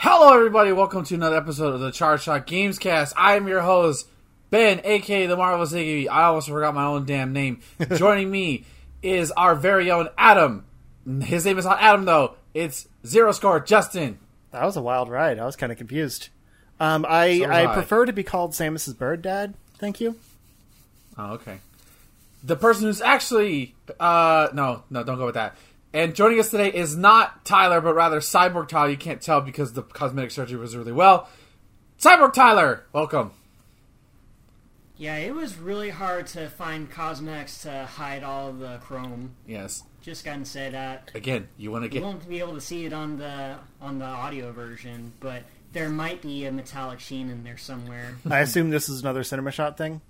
Hello everybody, welcome to another episode of the Charge Shot Games Cast. I am your host, Ben, aka the Marvelous Iggy. I almost forgot my own damn name. Joining me is our very own Adam. His name is not Adam though, it's Zero Score Justin. That was a wild ride, I was kind of confused. I prefer to be called Samus's bird dad, thank you. Oh, okay. The person who's actually, no, don't go with that. And joining us today is not Tyler, but rather Cyborg Tyler. You can't tell because the cosmetic surgery was really well. Cyborg Tyler, welcome. Yeah, it was really hard to find cosmetics to hide all of the chrome. Yes. Just gotta say that. Again, you won't be able to see it on the audio version, but there might be a metallic sheen in there somewhere. I assume this is another Cinemashot thing?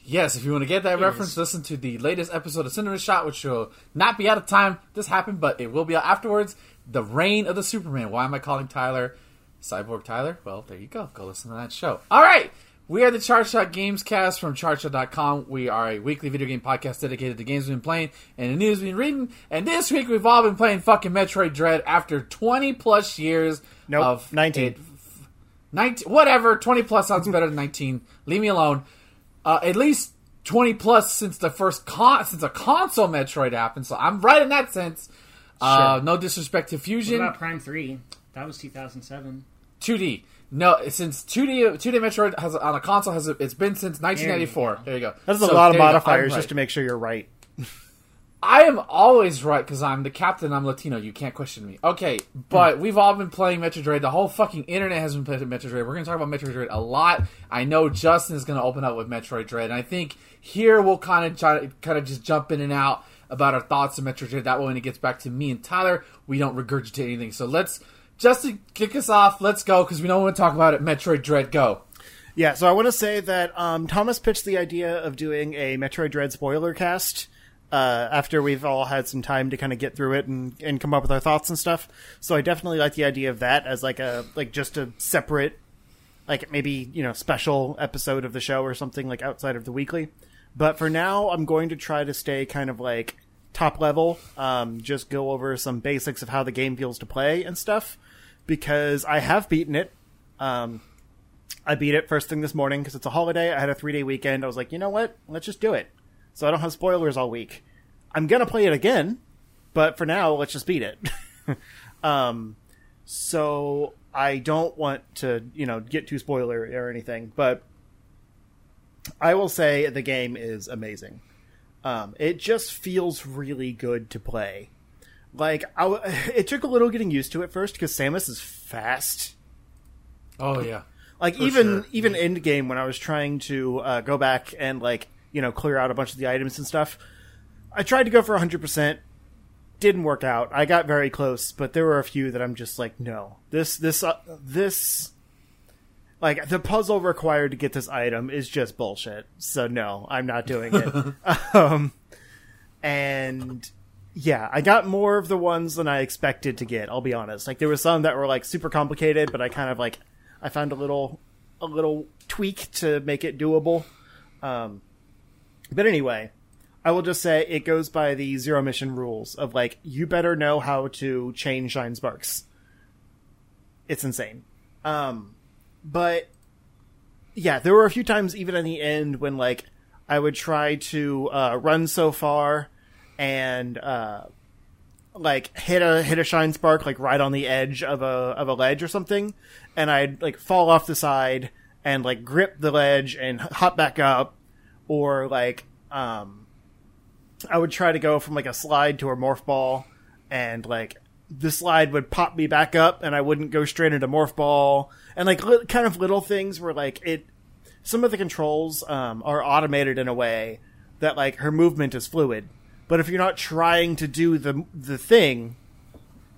Yes, if you want to get that reference, listen to the latest episode of Cinemashot, which will not be out of time. This happened, but it will be out afterwards. The Reign of the Superman. Why am I calling Tyler Cyborg Tyler? Well, there you go. Go listen to that show. All right. We are the Charge Shot Games Cast from ChargeShot.com. We are a weekly video game podcast dedicated to games we've been playing and the news we've been reading. And this week, we've all been playing fucking Metroid Dread after 20-plus years of... 19. 19. Whatever. 20-plus sounds better than 19. Leave me alone. At least 20-plus since the first since a console Metroid happened, so I'm right in that sense. Sure. No disrespect to Fusion. What about Prime 3? That was 2007. 2D. No, since 2D Metroid has on a console, it's been since 1994. There you go. That's a lot of modifiers just to make sure you're right. I am always right because I'm the captain. I'm Latino. You can't question me. Okay, but we've all been playing Metroid Dread. The whole fucking internet has been playing Metroid Dread. We're going to talk about Metroid Dread a lot. I know Justin is going to open up with Metroid Dread, and I think here we'll kind of just jump in and out about our thoughts on Metroid Dread. That way, when it gets back to me and Tyler, we don't regurgitate anything. So let's, Justin, kick us off. Let's go because we don't want to talk about it. Metroid Dread, go. Yeah, so I want to say that Thomas pitched the idea of doing a Metroid Dread spoiler cast. After we've all had some time to kind of get through it and come up with our thoughts and stuff. So I definitely like the idea of that as just a separate, maybe, special episode of the show or something outside of the weekly. But for now, I'm going to try to stay kind of top level, just go over some basics of how the game feels to play and stuff, because I have beaten it. I beat it first thing this morning because it's a holiday. I had a 3-day weekend. I was like, you know what? Let's just do it. So I don't have spoilers all week. I'm going to play it again, but for now, let's just beat it. So I don't want to, get too spoiler or anything, but I will say the game is amazing. It just feels really good to play. It took a little getting used to at first because Samus is fast. Oh, yeah. Even end game when I was trying to go back and clear out a bunch of the items and stuff. I tried to go for 100%. Didn't work out. I got very close, but there were a few that I'm just no. This the puzzle required to get this item is just bullshit. So no, I'm not doing it. And yeah, I got more of the ones than I expected to get. I'll be honest. There were some that were super complicated, but I kind of I found a little tweak to make it doable. But anyway, I will just say it goes by the Zero Mission rules of, you better know how to chain shine sparks. It's insane. But, yeah, there were a few times even in the end when, I would try to run so far and, hit a shine spark, right on the edge of a ledge or something. And I'd, fall off the side and, grip the ledge and hop back up. Or, I would try to go from, a slide to a morph ball, and, the slide would pop me back up, and I wouldn't go straight into morph ball. And, kind of little things where, some of the controls are automated in a way that, her movement is fluid. But if you're not trying to do the thing,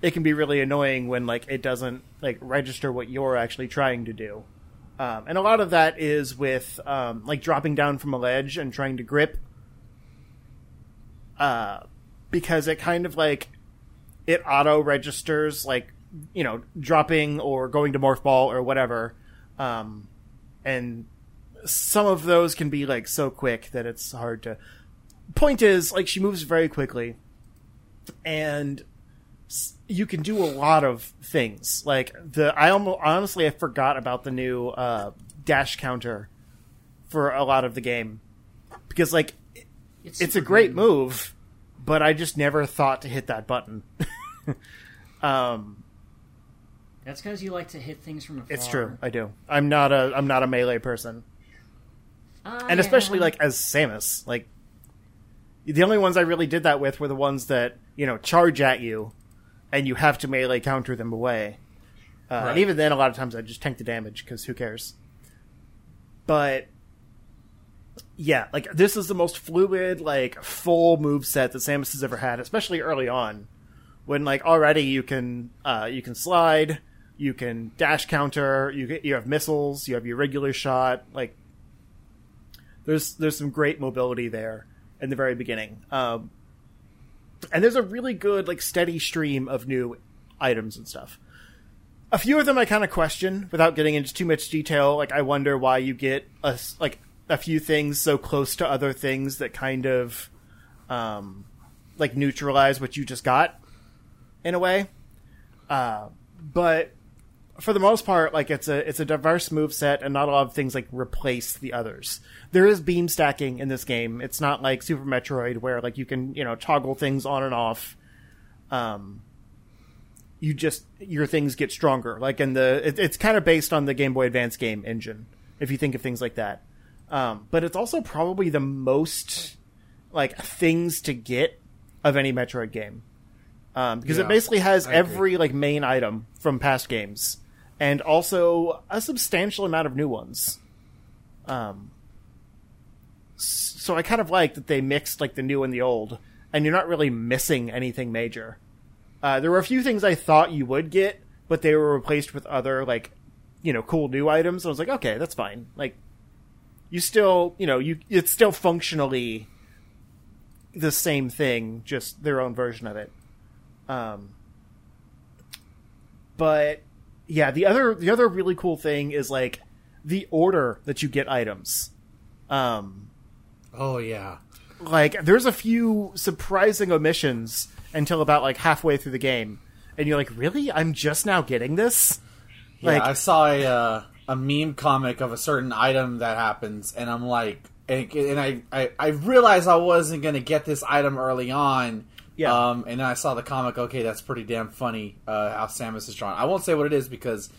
it can be really annoying when, it doesn't, register what you're actually trying to do. And a lot of that is with, dropping down from a ledge and trying to grip. Because it kind of, it auto-registers, dropping or going to morph ball or whatever. And some of those can be, so quick that it's hard to... Point is, she moves very quickly. And you can do a lot of things. Like I forgot about the new dash counter for a lot of the game because like it's a great move, but I just never thought to hit that button. That's because you like to hit things from afar. It's true, I do. I'm not a melee person, and especially like as Samus. Like the only ones I really did that with were the ones that charge at you, and you have to melee counter them away. Right. And even then, a lot of times I just tank the damage because who cares? But yeah, like this is the most fluid, like full moveset that Samus has ever had, especially early on. When like already you can slide, you can dash counter, you have missiles, you have your regular shot. Like there's some great mobility there in the very beginning, and there's a really good like steady stream of new items and stuff. A few of them I kind of question without getting into too much detail. Like I wonder why you get a few things so close to other things that kind of like neutralize what you just got. In a way, but for the most part, like it's a diverse moveset, and not a lot of things like replace the others. There is beam stacking in this game. It's not like Super Metroid where like you can toggle things on and off. You just your things get stronger. Like it's kind of based on the Game Boy Advance game engine. If you think of things like that, but it's also probably the most like things to get of any Metroid game. Because it basically has every like main item from past games, and also a substantial amount of new ones. So I kind of like that they mixed like the new and the old, and you're not really missing anything major. There were a few things I thought you would get, but they were replaced with other like cool new items. And I was like, okay, that's fine. Like you still it's still functionally the same thing, just their own version of it. But yeah, the other really cool thing is like the order that you get items. Oh yeah. Like there's a few surprising omissions until about like halfway through the game. And you're like, really? I'm just now getting this? Yeah, like I saw a meme comic of a certain item that happens, and I'm like, and I realized I wasn't going to get this item early on. Yeah. And then I saw the comic. Okay, that's pretty damn funny. How Samus is drawn. I won't say what it is because,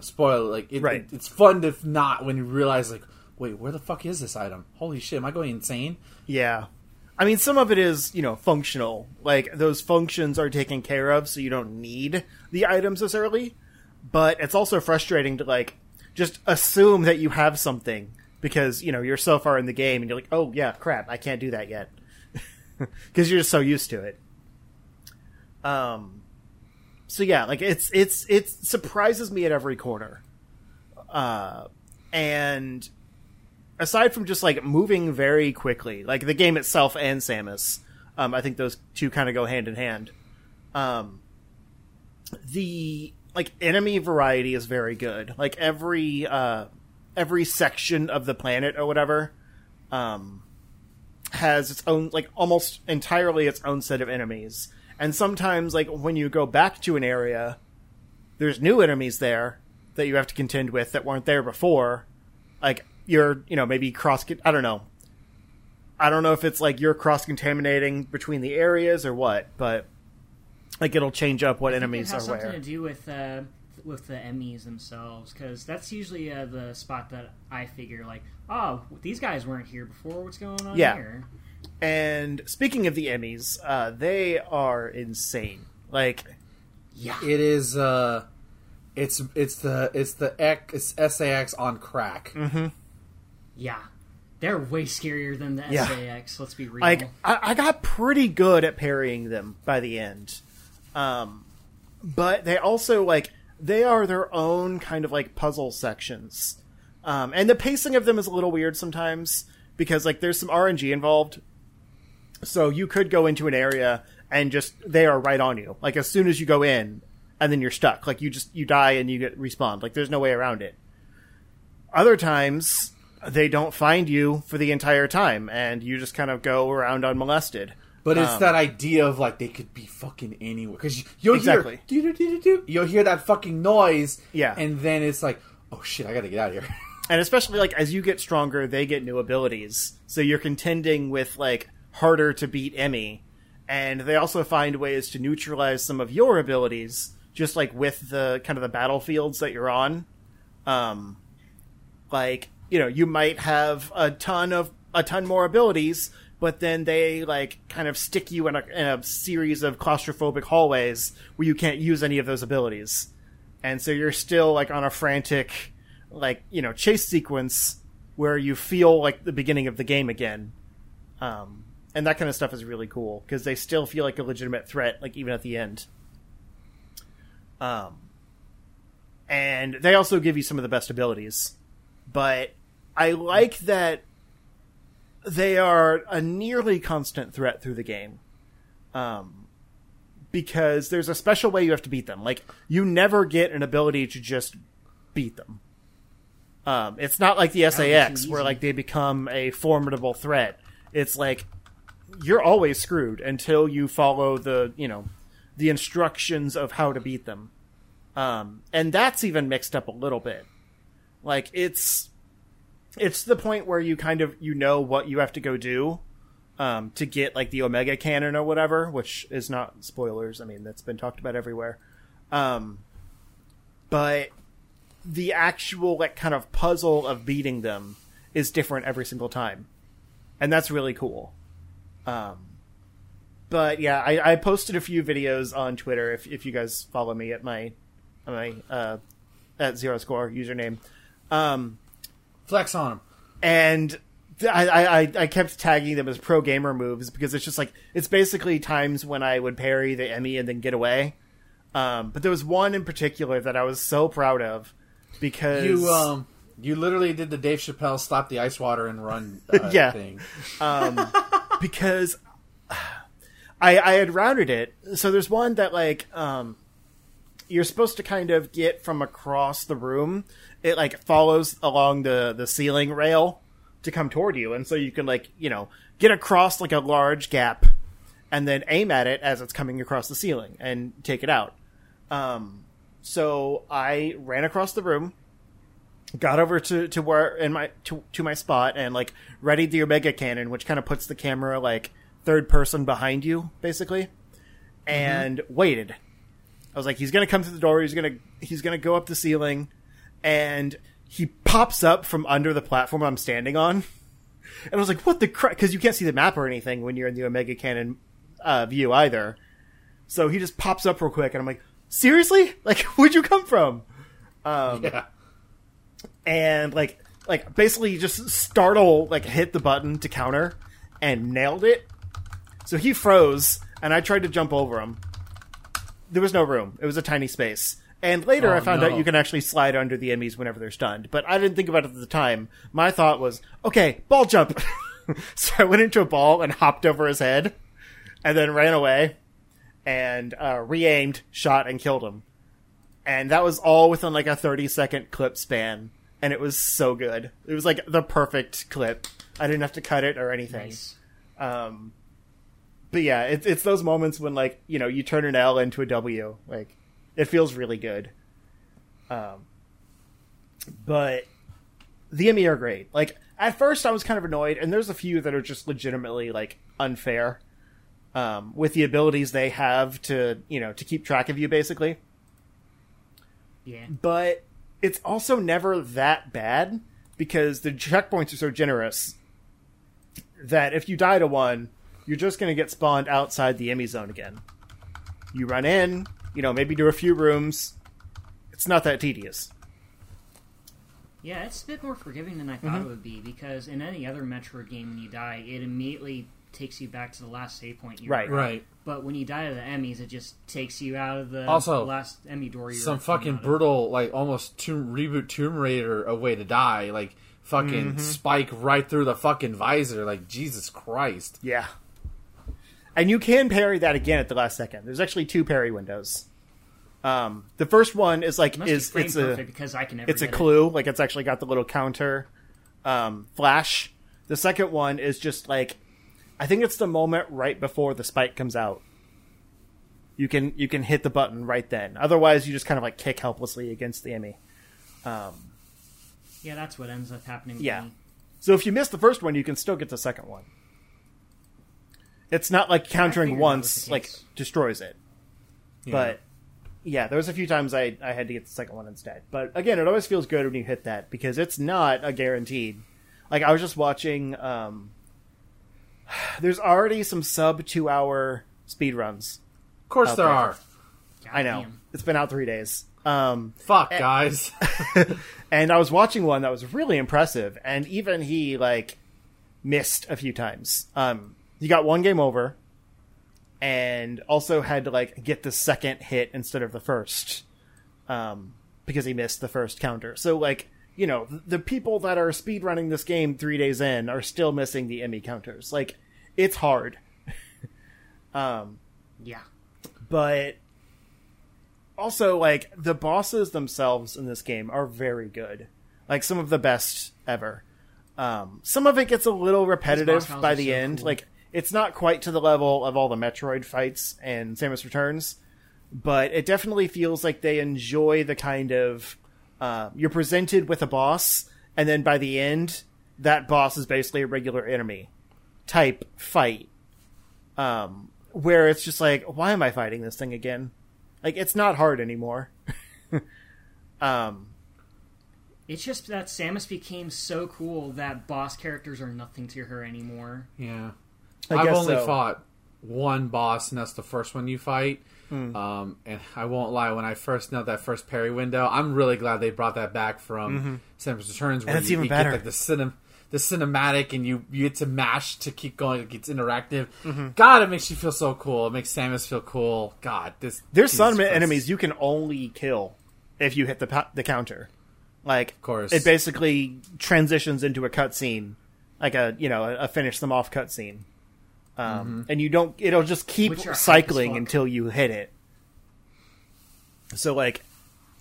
spoiler. Like, it's fun to not when you realize, like, wait, where the fuck is this item? Holy shit, am I going insane? Yeah, I mean, some of it is functional. Like those functions are taken care of, so you don't need the items necessarily. But it's also frustrating to like just assume that you have something because you're so far in the game and you're like, oh yeah, crap, I can't do that yet. Because you're just so used to it. So yeah, like it surprises me at every corner. And aside from just like moving very quickly, like the game itself and Samus, I think those two kind of go hand in hand. The like enemy variety is very good. Like every section of the planet or whatever. Has its own, like, almost entirely its own set of enemies. And sometimes, like, when you go back to an area, there's new enemies there that you have to contend with that weren't there before. Like, you're, maybe I don't know. I don't know if it's, like, you're cross-contaminating between the areas or what, but, like, it'll change up what enemies are where. It has something to do with the enemies themselves, because that's usually the spot that I figure, like, oh, these guys weren't here before, what's going on here? And speaking of the Emmys, they are insane. Like, yeah, it is it's SAX on crack. Mm-hmm. Yeah, they're way scarier than the SAX, let's be real. Like, I got pretty good at parrying them by the end, but they also, like, they are their own kind of, like, puzzle sections. And the pacing of them is a little weird sometimes because, like, there's some RNG involved. So you could go into an area and just, they are right on you. Like, as soon as you go in, and then you're stuck. Like, you die and you get respawned. Like, there's no way around it. Other times, they don't find you for the entire time, and you just kind of go around unmolested. But it's that idea of, like, they could be fucking anywhere. Because you'll hear, you'll hear that fucking noise, and then it's like, oh shit, I gotta get out of here. And especially, like, as you get stronger, they get new abilities. So you're contending with, like, harder to beat Emmy. And they also find ways to neutralize some of your abilities, just, like, with the kind of the battlefields that you're on. Like, you know, you might have a ton more abilities, but then they, like, kind of stick you in a series of claustrophobic hallways where you can't use any of those abilities. And so you're still, like, on a frantic, like, you know, chase sequence where you feel like the beginning of the game again. And that kind of stuff is really cool because they still feel like a legitimate threat, like, even at the end. And they also give you some of the best abilities. But I like that they are a nearly constant threat through the game. Because there's a special way you have to beat them. Like, you never get an ability to just beat them. It's not like the SAX where, like, they become a formidable threat. It's like, you're always screwed until you follow the, you know, the instructions of how to beat them. And that's even mixed up a little bit. Like, it's the point where you kind of, you know what you have to go do to get, like, the Omega Cannon or whatever, which is not spoilers. I mean, that's been talked about everywhere. But the actual, like, kind of puzzle of beating them is different every single time. And that's really cool. But yeah, I posted a few videos on Twitter. If you guys follow me at my at Zero Score username, flex on them. And I kept tagging them as pro gamer moves because it's just like, it's basically times when I would parry the Emmy and then get away. But there was one in particular that I was so proud of because you literally did the Dave Chappelle slap the ice water and run thing. Because I had routed it. So there's one that, like, you're supposed to kind of get from across the room. It, like, follows along the ceiling rail to come toward you. And so you can, like, you know, get across, like, a large gap and then aim at it as it's coming across the ceiling and take it out. So I ran across the room, got over to where in my to my spot, and, like, readied the Omega Cannon, which kind of puts the camera, like, third person behind you, basically, and waited. I was like, he's gonna come through the door. He's gonna go up the ceiling, and he pops up from under the platform I'm standing on. And I was like, what the crap? Because you can't see the map or anything when you're in the Omega Cannon view either. So he just pops up real quick, and I'm like, seriously? Like, where'd you come from? And like basically just startle, like, hit the button to counter and nailed it. So he froze, and I tried to jump over him. There was no room. It was a tiny space. And later I found out you can actually slide under the enemies whenever they're stunned. But I didn't think about it at the time. My thought was, okay, ball jump. So I went into a ball and hopped over his head and then ran away and re-aimed, shot, and killed him. And that was all within, like, a 30-second clip span. And it was so good. It was, like, the perfect clip. I didn't have to cut it or anything. Nice. But yeah, it's those moments when, like, you know, you turn an L into a W. Like, it feels really good. But the Emmy are great. Like, at first I was kind of annoyed, and there's a few that are just legitimately, like, unfair. With the abilities they have to, you know, to keep track of you, basically. Yeah. But it's also never that bad because the checkpoints are so generous that if you die to one, you're just going to get spawned outside the Emmy zone again. You run in, you know, maybe do a few rooms. It's not that tedious. Yeah, it's a bit more forgiving than I thought it would be because in any other Metroid game, when you die, it immediately takes you back to the last save point. Right. But when you die to the Emmys, it just takes you out of the last Emmy door. You're some fucking brutal, like, almost reboot Tomb Raider a way to die. Like, fucking spike right through the fucking visor. Like, Jesus Christ. Yeah. And you can parry that again at the last second. There's actually two parry windows. The first one is like it's a clue. Like, it's actually got the little counter flash. The second one is just like I think it's the moment right before the spike comes out. You can hit the button right then. Otherwise, you just kind of like kick helplessly against the enemy. Yeah, that's what ends up happening. Yeah. Me. So if you miss the first one, you can still get the second one. It's not like countering once like destroys it. Yeah. But yeah, there was a few times I had to get the second one instead. But again, it always feels good when you hit that because it's not a guaranteed. Like I was just watching. There's already some sub 2 hour speedruns. Of course there are. I know. Damn. It's been out 3 days. Fuck, guys. And I was watching one that was really impressive, and even he like missed a few times. He got one game over, and also had to like get the second hit instead of the first, because he missed the first counter. So like, you know, the people that are speedrunning this game 3 days in are still missing the Emmy counters. Like, it's hard. Yeah. But also, like, the bosses themselves in this game are very good. Like, some of the best ever. Some of it gets a little repetitive by the end. Cool. Like, it's not quite to the level of all the Metroid fights and Samus Returns, but it definitely feels like they enjoy the kind of... you're presented with a boss, and then by the end, that boss is basically a regular enemy type fight. Where it's just like, why am I fighting this thing again? Like, it's not hard anymore. It's just that Samus became so cool that boss characters are nothing to her anymore. Yeah. I've only fought one boss, and that's the first one you fight. Mm. And I won't lie, when I first know that first parry window, I'm really glad they brought that back from Samus Returns, where it's even better. Get, like, the cinematic, and you get to mash to keep going. It gets interactive. Mm-hmm. God, it makes you feel so cool. It makes Samus feel cool. God, there's some enemies you can only kill if you hit the counter. Like, of course, it basically transitions into a cutscene, like a finish them off cutscene. And you don't, it'll just keep cycling until you hit it. So like,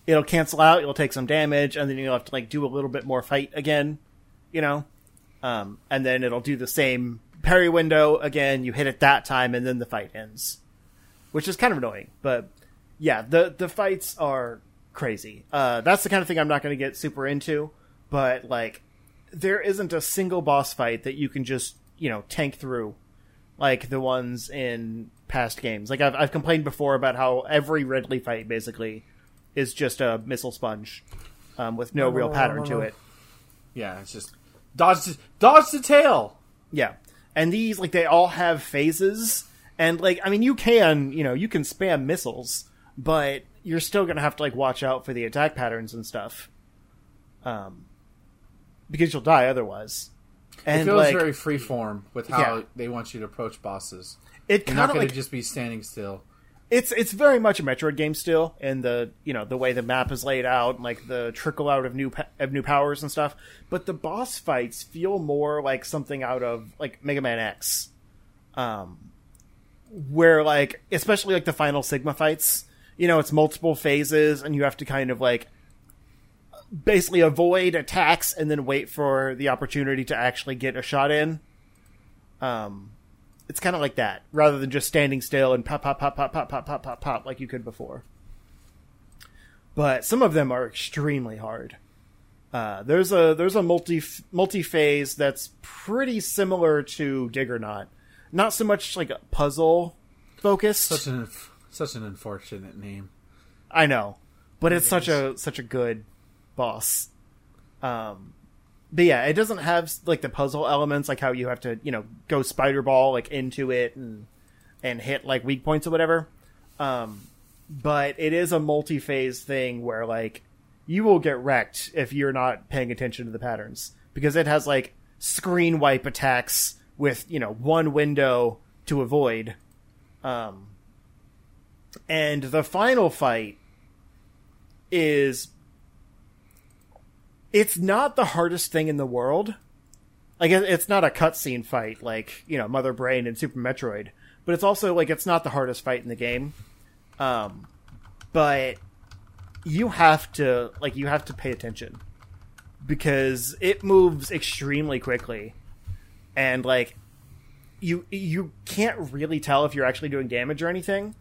it'll cancel out, you'll take some damage, and then you'll have to like do a little bit more fight again, you know? And then it'll do the same parry window again, you hit it that time, and then the fight ends. Which is kind of annoying, but yeah, the fights are crazy. That's the kind of thing I'm not going to get super into, but like, there isn't a single boss fight that you can just, you know, tank through. Like the ones in past games. Like I've complained before about how every Ridley fight basically is just a missile sponge with no real pattern to it. Yeah, it's just dodge the tail. Yeah. And these, like, they all have phases, and like, I mean, you can spam missiles, but you're still going to have to like watch out for the attack patterns and stuff. Because you'll die otherwise. And it feels like, very freeform with how they want you to approach bosses. It kind of like just be standing still. It's very much a Metroid game still, and the way the map is laid out, and like the trickle out of new powers and stuff. But the boss fights feel more like something out of like Mega Man X, where like especially like the final Sigma fights, you know, it's multiple phases, and you have to kind of like. Basically avoid attacks and then wait for the opportunity to actually get a shot in. It's kind of like that, rather than just standing still and pop, pop, pop, pop, pop, pop, pop, pop, pop, like you could before. But some of them are extremely hard. There's a multi-phase that's pretty similar to Diggerknot. Not so much like a puzzle focused. Such an unfortunate name. I know, but it's such a good boss. But yeah, it doesn't have like the puzzle elements, like how you have to, you know, go spider ball like into it and hit like weak points or whatever. But it is a multi-phase thing where like you will get wrecked if you're not paying attention to the patterns, because it has like screen wipe attacks with, you know, one window to avoid. And the final fight is it's not the hardest thing in the world. Like, it's not a cutscene fight like, you know, Mother Brain and Super Metroid. But it's also, like, it's not the hardest fight in the game. But you have to pay attention. Because it moves extremely quickly. And, like, you can't really tell if you're actually doing damage or anything.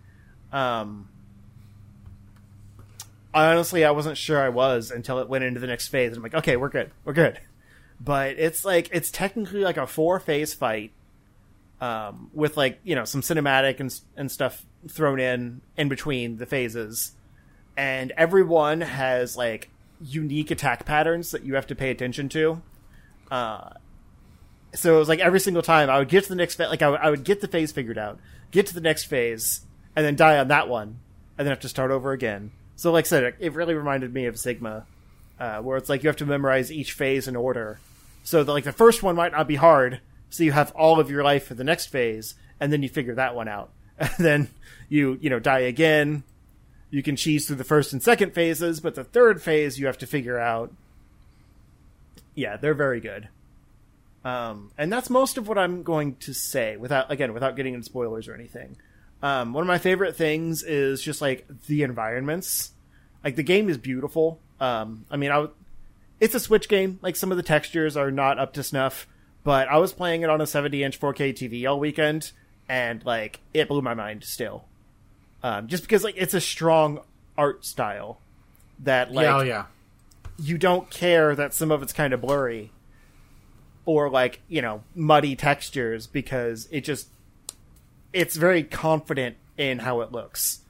Honestly, I wasn't sure I was until it went into the next phase. And I'm like, okay, we're good. We're good. But it's like, it's technically like a 4-phase fight with like, you know, some cinematic and stuff thrown in between the phases. And everyone has like unique attack patterns that you have to pay attention to. So it was like every single time I would get to the next, I would get the phase figured out, get to the next phase, and then die on that one, and then have to start over again. So like I said, it really reminded me of Sigma, where it's like you have to memorize each phase in order. So that, like, the first one might not be hard, so you have all of your life for the next phase, and then you figure that one out. And then you know, die again. You can cheese through the first and second phases, but the third phase you have to figure out. Yeah, they're very good. And that's most of what I'm going to say without getting into spoilers or anything. One of my favorite things is just like the environments. Like, the game is beautiful. It's a Switch game. Like, some of the textures are not up to snuff, but I was playing it on a 70-inch 4K TV all weekend, and like, it blew my mind still. Just because like, it's a strong art style that like, you don't care that some of it's kind of blurry or like, you know, muddy textures, because it's very confident in how it looks.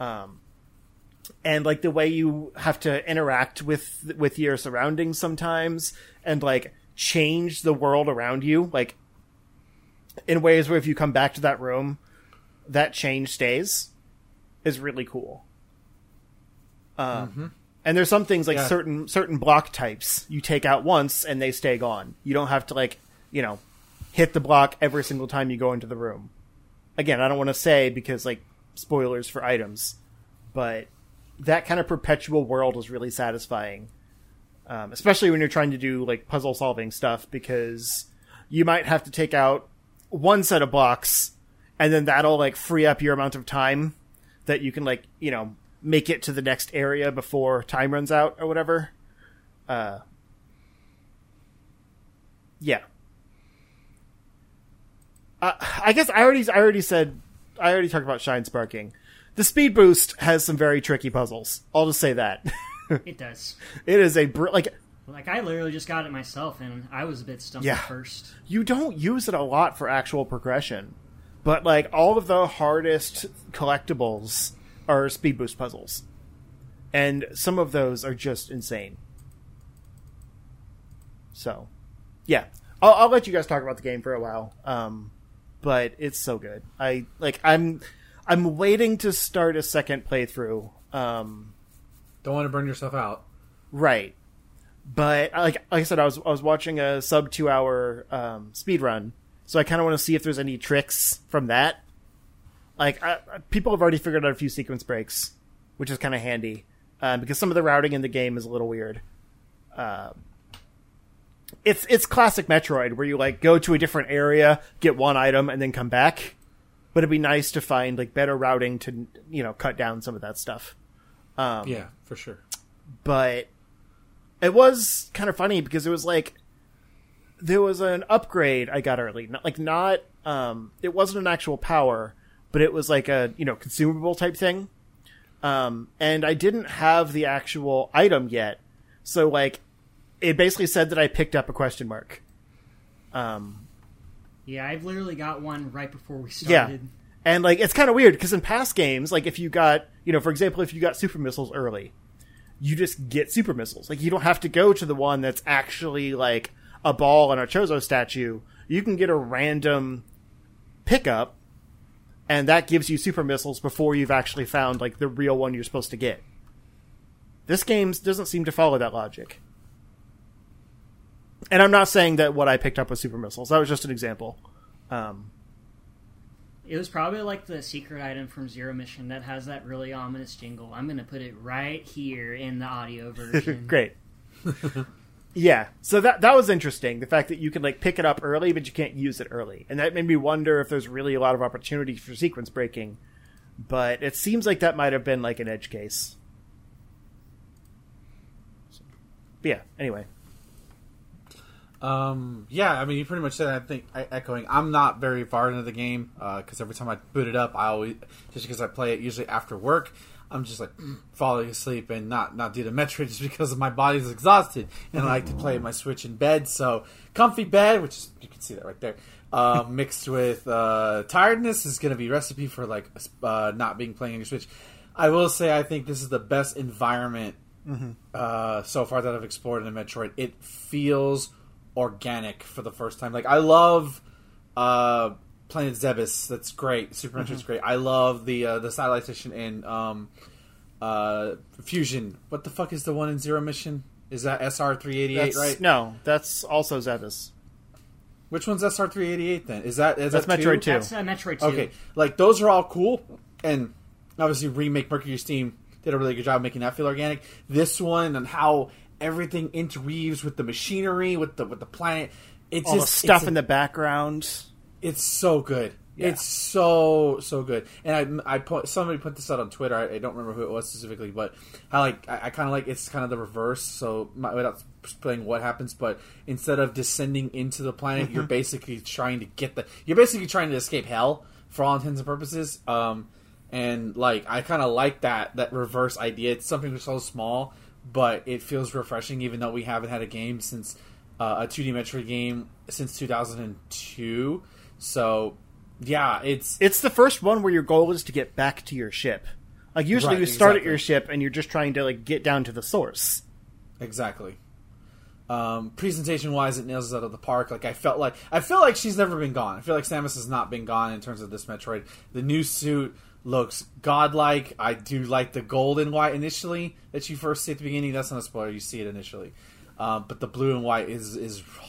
And like, the way you have to interact with your surroundings sometimes, and like, change the world around you, like, in ways where if you come back to that room, that change stays, is really cool. And there's some things like certain block types you take out once and they stay gone. You don't have to, like, you know, hit the block every single time you go into the room. Again, I don't want to say because, like, spoilers for items, but that kind of perpetual world is really satisfying. Especially when you're trying to do, like, puzzle solving stuff, because you might have to take out one set of blocks, and then that'll, like, free up your amount of time that you can, like, you know, make it to the next area before time runs out or whatever. I guess I already talked about shine sparking. The speed boost has some very tricky puzzles. I'll just say that. It does. It is a like I literally just got it myself, and I was a bit stumped at first. You don't use it a lot for actual progression, but like, all of the hardest collectibles are speed boost puzzles, and some of those are just insane. So yeah, I'll let you guys talk about the game for a while, but it's so good. I'm waiting to start a second playthrough. Don't want to burn yourself out, right? But like I said, I was watching a sub 2-hour speed run, so I kind of want to see if there's any tricks from that. Like, people have already figured out a few sequence breaks, which is kind of handy, because some of the routing in the game is a little weird. It's classic Metroid, where you, like, go to a different area, get one item, and then come back. But it'd be nice to find, like, better routing to, you know, cut down some of that stuff. Yeah, for sure. But it was kind of funny, because it was, like, there was an upgrade I got early. It wasn't an actual power, but it was like a, you know, consumable type thing. And I didn't have the actual item yet. So like, it basically said that I picked up a question mark. Yeah, I've literally got one right before we started. Yeah. And like, it's kind of weird, because in past games, like, if you got, you know, for example, if you got super missiles early, you just get super missiles. Like, you don't have to go to the one that's actually like a ball and a Chozo statue. You can get a random pickup, and that gives you super missiles before you've actually found, like, the real one you're supposed to get. This game doesn't seem to follow that logic. And I'm not saying that what I picked up was super missiles. That was just an example. It was probably like the secret item from Zero Mission that has that really ominous jingle. I'm going to put it right here in the audio version. Great. Yeah, so that was interesting. The fact that you can, like, pick it up early, but you can't use it early. And that made me wonder if there's really a lot of opportunity for sequence breaking. But it seems like that might have been, like, an edge case. But yeah, anyway. Yeah, I mean, you pretty much said that, I think, echoing. I'm not very far into the game, because every time I boot it up, I always, just because I play it usually after work, I'm just like falling asleep and not due to Metroid just because my body's exhausted. And I like to play my Switch in bed, so comfy bed, which is, you can see that right there, mixed with tiredness is going to be recipe for like not being playing on your Switch. I will say I think this is the best environment so far that I've explored in Metroid. It feels organic for the first time. Like I love Planet Zebes, that's great. Super Metroid's great. I love the satellite station in Fusion. What the fuck is the one in Zero Mission? Is that SR388, right? No, that's also Zebes. Which one's SR388 then? Is that Metroid 2? That's Metroid 2. Okay, like those are all cool, and obviously Remake Mercury's team did a really good job making that feel organic. This one and how everything interweaves with the machinery, with the planet. It's all just the stuff in the background. It's so good. Yeah. It's so good. And somebody put this out on Twitter. I don't remember who it was specifically, but I kind of like it's kind of the reverse. So without explaining what happens, but instead of descending into the planet, you're basically trying to escape hell for all intents and purposes. And like I kind of like that reverse idea. It's something that's so small, but it feels refreshing, even though we haven't had a game since a 2D Metroid game since 2002. So, yeah, it's the first one where your goal is to get back to your ship. Like usually you start at your ship and you're just trying to like get down to the source. Exactly. Presentation wise, it nails it out of the park. Like I feel like she's never been gone. I feel like Samus has not been gone in terms of this Metroid. The new suit looks godlike. I do like the gold and white initially that you first see at the beginning. That's not a spoiler. You see it initially, but the blue and white is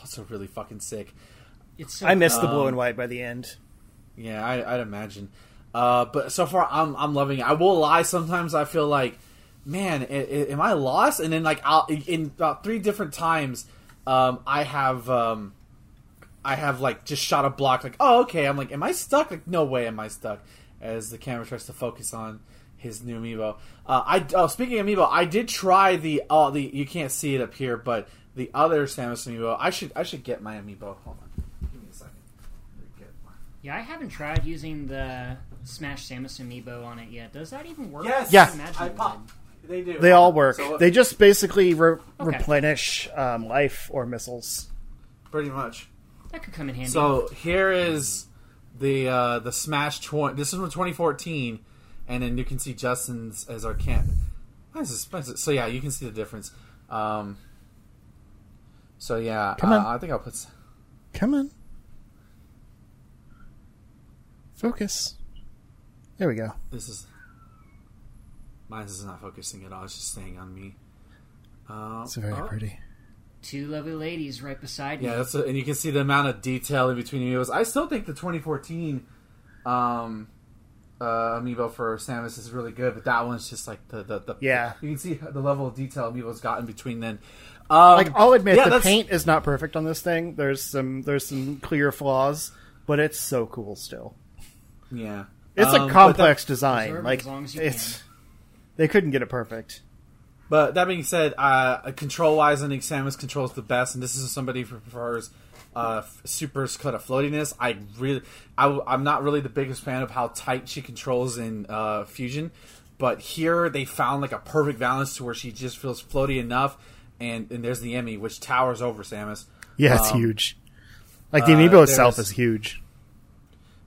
also really fucking sick. I miss the blue and white by the end. Yeah, I'd imagine. But so far, I'm loving it. I will lie. Sometimes I feel like, man, am I lost? And then like in about 3 different times, I have like just shot a block. Like, oh okay. I'm like, am I stuck? Like, no way, am I stuck? As the camera tries to focus on his new amiibo. Speaking of amiibo, I did try the you can't see it up here, but the other Samus amiibo. I should get my amiibo. Hold on. Yeah, I haven't tried using the Smash Samus amiibo on it yet. Does that even work? Yes, they do. They all work. So, they just basically replenish life or missiles. Pretty much. That could come in handy. So here is the Smash 20. This is from 2014, and then you can see Justin's as our camp. Why is this? So yeah, you can see the difference. So yeah, come on. I think I'll put. Come on. Focus. There we go. This is... Mine is not focusing at all. It's just staying on me. It's very pretty. 2 lovely ladies right beside me. Yeah, and you can see the amount of detail in between amiibos. I still think the 2014 amiibo for Samus is really good, but that one's just like the yeah. You can see the level of detail amiibo's gotten between then. Like I'll admit, the paint is not perfect on this thing. There's some clear flaws, but it's so cool still. Yeah, it's a complex design. Like they couldn't get it perfect. But that being said, control-wise, I think Samus controls the best, and this is somebody who prefers Super's cut of floatiness. I'm not really the biggest fan of how tight she controls in Fusion, but here they found like a perfect balance to where she just feels floaty enough, and there's the Emmy, which towers over Samus. Yeah, it's huge. Like the amiibo itself is huge.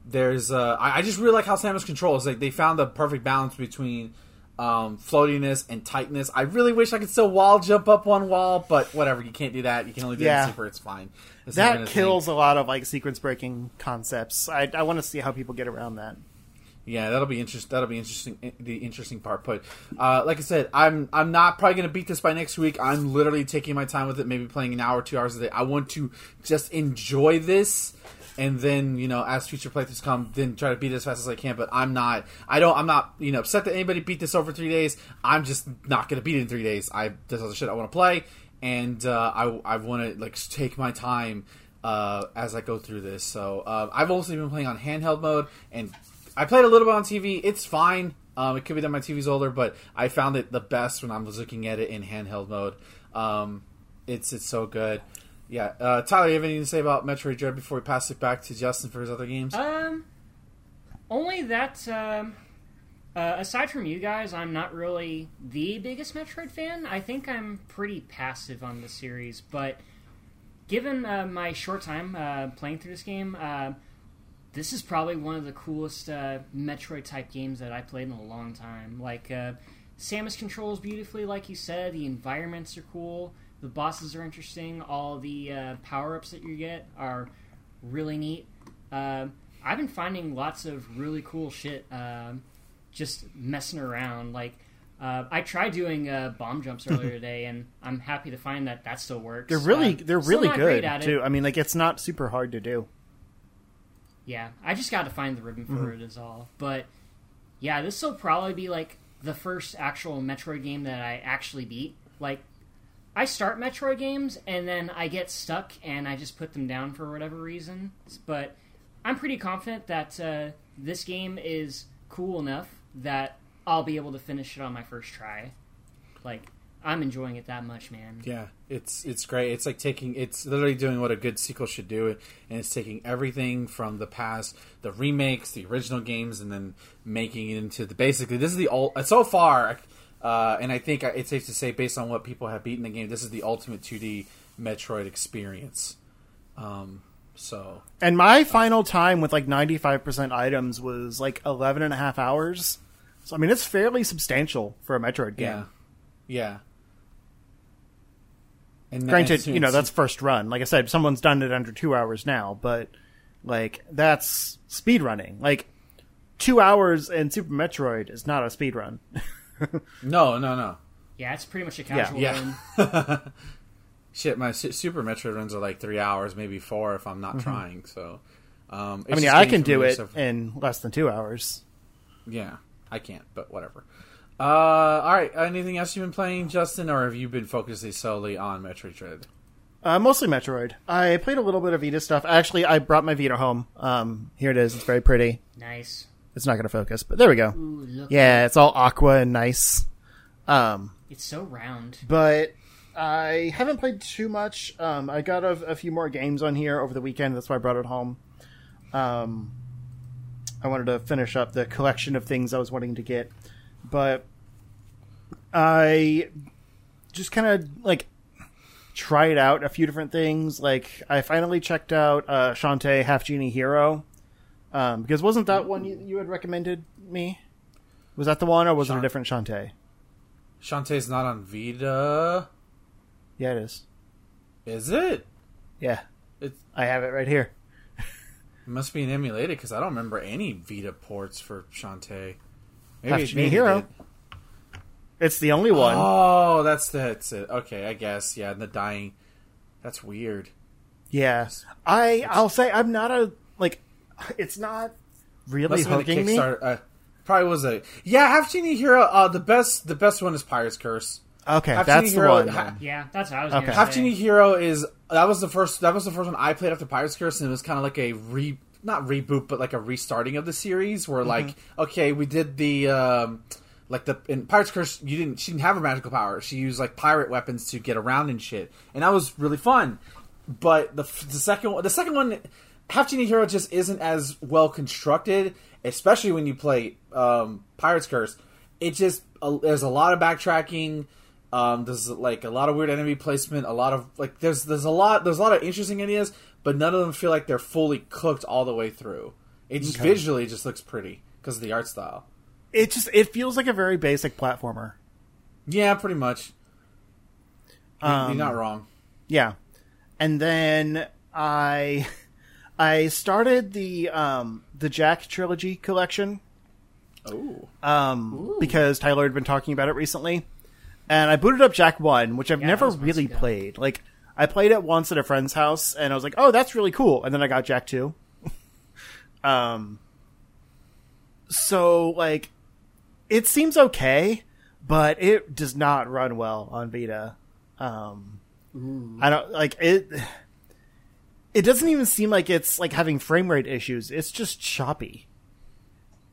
There's I just really like how Samus controls. Like they found the perfect balance between floatiness and tightness. I really wish I could still wall jump up one wall, but whatever, you can't do that. You can only do it in Super. It's fine. It's that kills a lot of like sequence breaking concepts. I want to see how people get around that. Yeah, that'll be interesting. The interesting part, but like I said, I'm not probably going to beat this by next week. I'm literally taking my time with it, maybe playing an hour, 2 hours a day. I want to just enjoy this, and then as future playthroughs come, then try to beat it as fast as I can. But I'm not upset that anybody beat this over 3 days. I'm just not going to beat it in 3 days. There's other shit I want to play, and I want to like take my time as I go through this. So I've also been playing on handheld mode and. I played a little bit on TV. It's fine. It could be that my TV's older, but I found it the best when I was looking at it in handheld mode. It's so good. Yeah. Tyler, you have anything to say about Metroid Dread before we pass it back to Justin for his other games? Only that, aside from you guys, I'm not really the biggest Metroid fan. I think I'm pretty passive on the series, but given my short time playing through this game, this is probably one of the coolest Metroid-type games that I played in a long time. Like, Samus controls beautifully, like you said. The environments are cool. The bosses are interesting. All the power-ups that you get are really neat. I've been finding lots of really cool shit just messing around. Like, I tried doing bomb jumps earlier today, and I'm happy to find that that still works. They're really good, too. I mean, like, it's not super hard to do. Yeah, I just got to find the ribbon for it is all. But, yeah, this will probably be, like, the first actual Metroid game that I actually beat. Like, I start Metroid games, and then I get stuck, and I just put them down for whatever reason. But I'm pretty confident that this game is cool enough that I'll be able to finish it on my first try. Like, I'm enjoying it that much, man. Yeah, it's great. It's like it's literally doing what a good sequel should do, and it's taking everything from the past, the remakes, the original games, and then making it into basically, this is the old, so far, and I think it's safe to say, based on what people have beaten the game, this is the ultimate 2D Metroid experience. And my final time with, like, 95% items was, like, 11 and a half hours. So, I mean, it's fairly substantial for a Metroid game. Yeah. And granted, you know, that's first run. Like I said, someone's done it under 2 hours now, but, like, that's speedrunning. Like, 2 hours in Super Metroid is not a speedrun. No. Yeah, it's pretty much a casual run. Shit, my Super Metroid runs are like 3 hours, maybe 4 if I'm not trying. So, I mean, yeah, I can do it in less than 2 hours. Yeah, I can't, but whatever. All right, anything else you've been playing, Justin, or have you been focusing solely on Metroid Dread? Mostly Metroid. I played a little bit of Vita stuff. Actually, I brought my Vita home. Here it is. It's very pretty. Nice. It's not going to focus, but there we go. Ooh, yeah, it's all aqua and nice. It's so round. But I haven't played too much. I got a few more games on here over the weekend. That's why I brought it home. I wanted to finish up the collection of things I was wanting to get. But I just kind of, like, tried out a few different things. Like, I finally checked out Shantae Half-Genie Hero. Because wasn't that one you had recommended me? Was that the one, or was it a different Shantae? Shantae's not on Vita. Yeah, it is. Is it? Yeah. I have it right here. It must be an emulator, because I don't remember any Vita ports for Shantae. Maybe it's Hero. It's the only one. Oh, that's it. Okay, I guess. Yeah, and the dying. That's weird. Yeah. I'll say I'm not a, like, it's not really hooking me. Probably was a... Yeah, Half-Genie Hero, the best one is Pirate's Curse. Okay, that's the one. Yeah, that's what I was going to say. Half-Genie Hero is... That was the first one I played after Pirate's Curse, and it was kind of like a not reboot, but like a restarting of the series, where like, okay, we did the... in Pirate's Curse, she didn't have her magical power. She used like pirate weapons to get around and shit. And that was really fun. But the second one... Half-Genie Hero just isn't as well constructed, especially when you play Pirate's Curse. It just there's a lot of backtracking. There's like a lot of weird enemy placement. A lot of like there's a lot of interesting ideas, but none of them feel like they're fully cooked all the way through. It just visually just looks pretty because of the art style. It feels like a very basic platformer. Yeah, pretty much. You're not wrong. Yeah, and then I started the Jak trilogy collection. Oh. Because Tyler had been talking about it recently. And I booted up Jak 1, which I've never really played. Like, I played it once at a friend's house, and I was like, oh, that's really cool. And then I got Jak 2. So, like, it seems okay, but it does not run well on Vita. I don't, like, it... It doesn't even seem like it's, like, having frame rate issues. It's just choppy.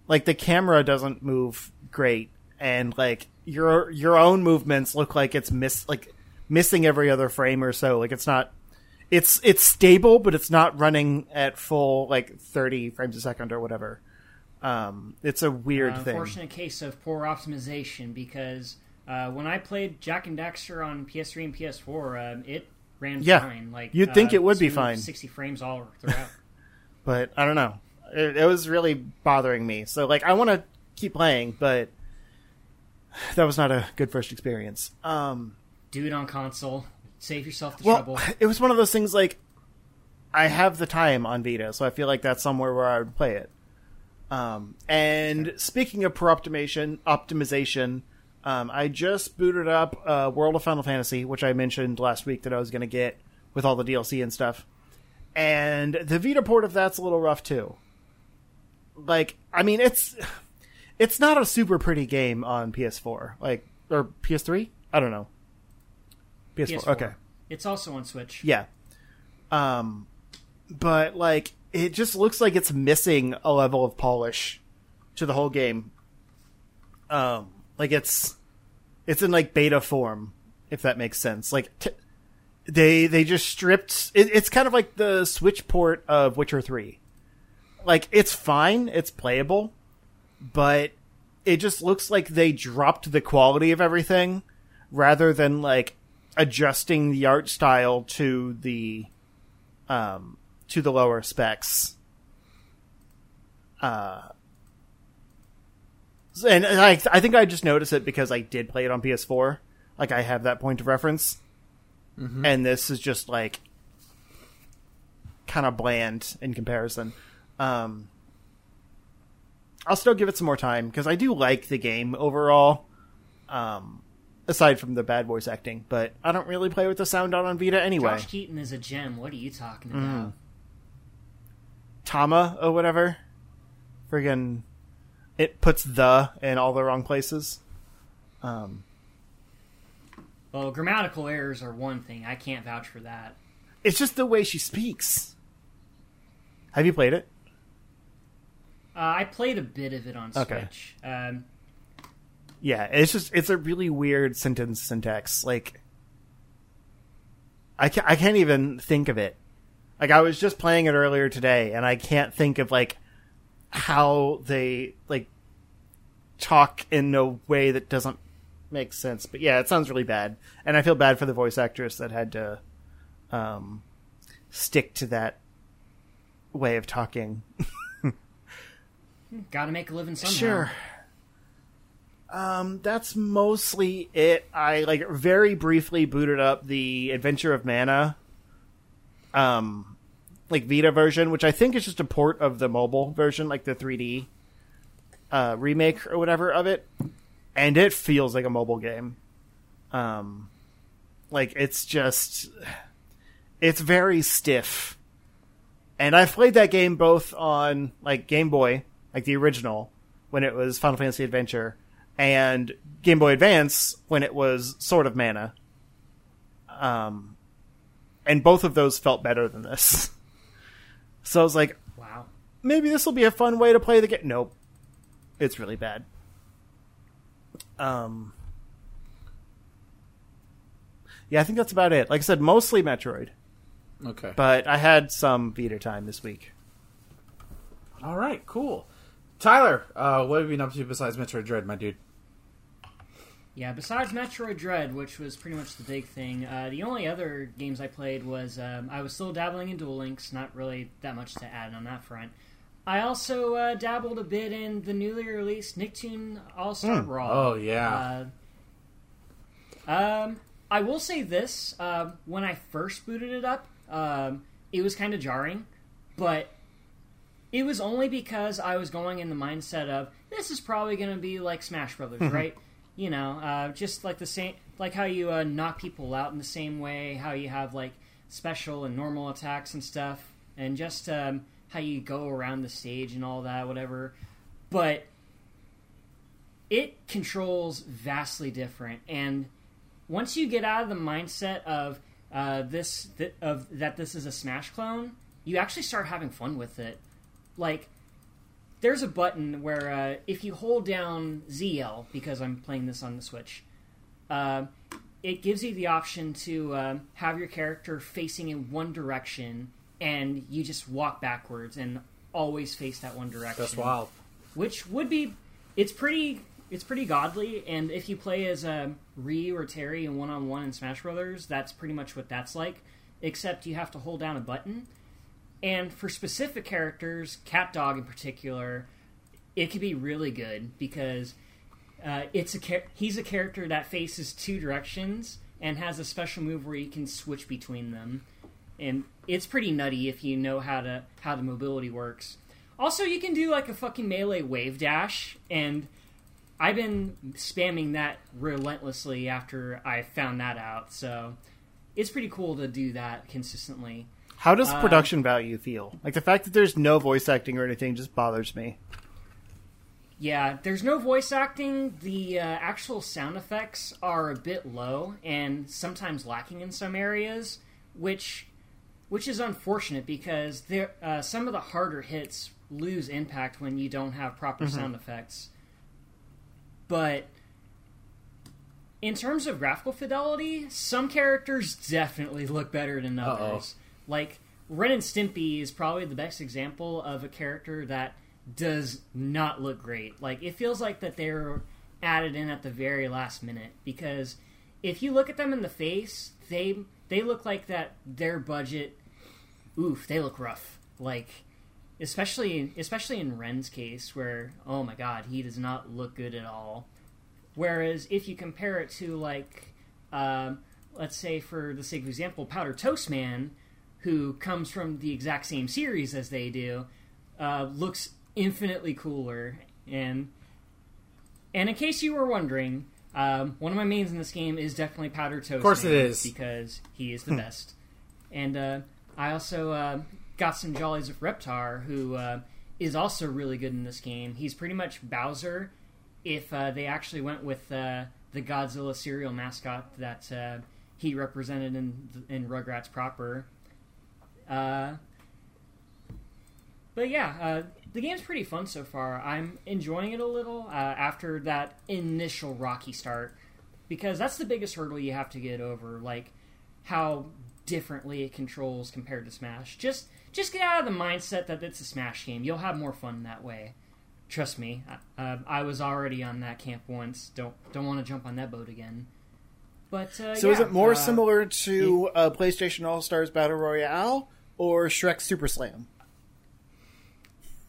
Like, the camera doesn't move great, and, like, your own movements look like it's missing every other frame or so. Like, it's not... it's stable, but it's not running at full, like, 30 frames a second or whatever. It's a weird thing. Unfortunate case of poor optimization, because when I played Jak and Daxter on PS3 and PS4, it ran fine. Like, you'd think it would be fine. 60 frames all throughout. But I don't know. It was really bothering me. So, like, I want to keep playing, but that was not a good first experience. Do it on console. Save yourself the trouble. It was one of those things, like, I have the time on Vita, so I feel like that's somewhere where I would play it. And speaking of poor optimization, I just booted up World of Final Fantasy, which I mentioned last week that I was going to get with all the DLC and stuff. And the Vita port of that's a little rough, too. Like, I mean, it's not a super pretty game on PS4. Like, or PS3? I don't know. PS4, okay. It's also on Switch. Yeah. But, like, it just looks like it's missing a level of polish to the whole game. Like, it's in, like, beta form, if that makes sense. Like, They just stripped... It's kind of like the Switch port of Witcher 3. Like, it's fine. It's playable. But it just looks like they dropped the quality of everything rather than, like, adjusting the art style to the lower specs. And I think I just noticed it because I did play it on PS4. Like, I have that point of reference. Mm-hmm. And this is just, like, kind of bland in comparison. I'll still give it some more time, because I do like the game overall, aside from the bad voice acting. But I don't really play with the sound on Vita anyway. Josh Keaton is a gem. What are you talking about? Tama or whatever. Friggin' it puts the in all the wrong places. Well, grammatical errors are one thing. I can't vouch for that. It's just the way she speaks. Have you played it? I played a bit of it on Switch. Yeah, it's a really weird sentence syntax. Like, I can't even think of it. Like, I was just playing it earlier today, and I can't think of, like, how they, like, talk in a way that doesn't makes sense. But yeah, it sounds really bad, and I feel bad for the voice actress that had to stick to that way of talking. Gotta make a living somehow. Sure. That's mostly it. I like very briefly booted up the Adventure of Mana, like Vita version, which I think is just a port of the mobile version, like the 3D remake or whatever of it. And it feels like a mobile game. Like, it's just... It's very stiff. And I've played that game both on, like, Game Boy, like the original, when it was Final Fantasy Adventure, and Game Boy Advance, when it was Sword of Mana. And both of those felt better than this. So I was like, wow, maybe this will be a fun way to play the game. Nope. It's really bad. Yeah, I think that's about it. Like I said, mostly Metroid. Okay. But I had some Vita time this week. All right, cool. Tyler, what have you been up to besides Metroid Dread, my dude? Yeah, besides Metroid Dread, which was pretty much the big thing, the only other games I played was I was still dabbling in Duel Links, not really that much to add on that front. I also dabbled a bit in the newly released Nickelodeon All-Star Brawl. Oh, yeah. I will say this. When I first booted it up, it was kind of jarring. But it was only because I was going in the mindset of, this is probably going to be like Smash Brothers, right? You know, just like the same, like how you knock people out in the same way, how you have like special and normal attacks and stuff. And just... how you go around the stage and all that, whatever. But it controls vastly different. And once you get out of the mindset of this is a Smash clone, you actually start having fun with it. Like, there's a button where if you hold down ZL, because I'm playing this on the Switch, it gives you the option to have your character facing in one direction, and you just walk backwards and always face that one direction. That's wild. Which would be... It's pretty godly, and if you play as Ryu or Terry in one-on-one in Smash Brothers, that's pretty much what that's like, except you have to hold down a button. And for specific characters, CatDog in particular, it could be really good, because he's a character that faces two directions and has a special move where you can switch between them. And it's pretty nutty if you know how the mobility works. Also, you can do like a fucking melee wave dash, and I've been spamming that relentlessly after I found that out, so it's pretty cool to do that consistently. How does production value feel? Like, the fact that there's no voice acting or anything just bothers me. Yeah, there's no voice acting. The actual sound effects are a bit low and sometimes lacking in some areas, which is unfortunate because some of the harder hits lose impact when you don't have proper sound effects. But in terms of graphical fidelity, some characters definitely look better than others. Uh-oh. Like, Ren and Stimpy is probably the best example of a character that does not look great. Like, it feels like that they were added in at the very last minute, because if you look at them in the face, they look like that their budget... Oof, they look rough. Like, especially in Ren's case, where, oh my god, he does not look good at all. Whereas if you compare it to, like, let's say, for the sake of example, Powder Toast Man, who comes from the exact same series as they do, looks infinitely cooler. And in case you were wondering... one of my mains in this game is definitely Powder Toast Man. Of course it is. Because he is the best. And I also got some jollies of Reptar, who is also really good in this game. He's pretty much Bowser if they actually went with the Godzilla cereal mascot that he represented in Rugrats proper. But yeah... the game's pretty fun so far. I'm enjoying it a little after that initial rocky start, because that's the biggest hurdle you have to get over, like how differently it controls compared to Smash. Just get out of the mindset that it's a Smash game. You'll have more fun that way. Trust me. I was already on that camp once. Don't want to jump on that boat again. But so is it more similar to PlayStation All-Stars Battle Royale or Shrek's Super Slam?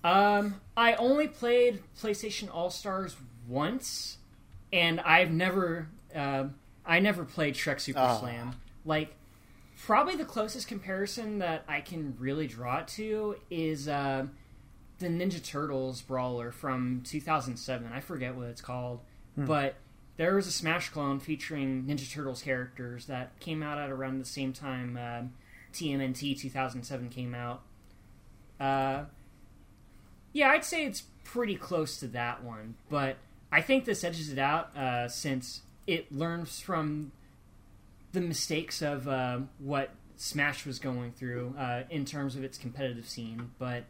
I only played PlayStation All-Stars once, and I never played Shrek Super Slam. Like, probably the closest comparison that I can really draw it to is, the Ninja Turtles brawler from 2007. I forget what it's called, but there was a Smash clone featuring Ninja Turtles characters that came out at around the same time, TMNT 2007 came out. Yeah, I'd say it's pretty close to that one, but I think this edges it out since it learns from the mistakes of what Smash was going through in terms of its competitive scene. But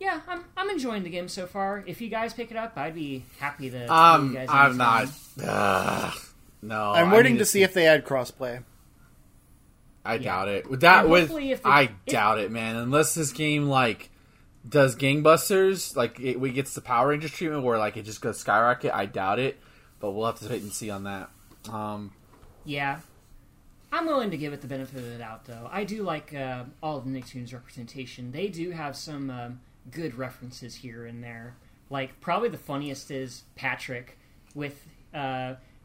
yeah, I'm enjoying the game so far. If you guys pick it up, I'd be happy to. You guys I'm not. No, I'm waiting to see if they add crossplay. I doubt it. Doubt it, man. Unless this game does gangbusters, we gets the Power Rangers treatment where it just goes skyrocket. I doubt it, but we'll have to wait and see on that. Yeah, I'm willing to give it the benefit of the doubt, though. I do like all of the Nicktoons representation. They do have some good references here and there. Like, probably the funniest is Patrick with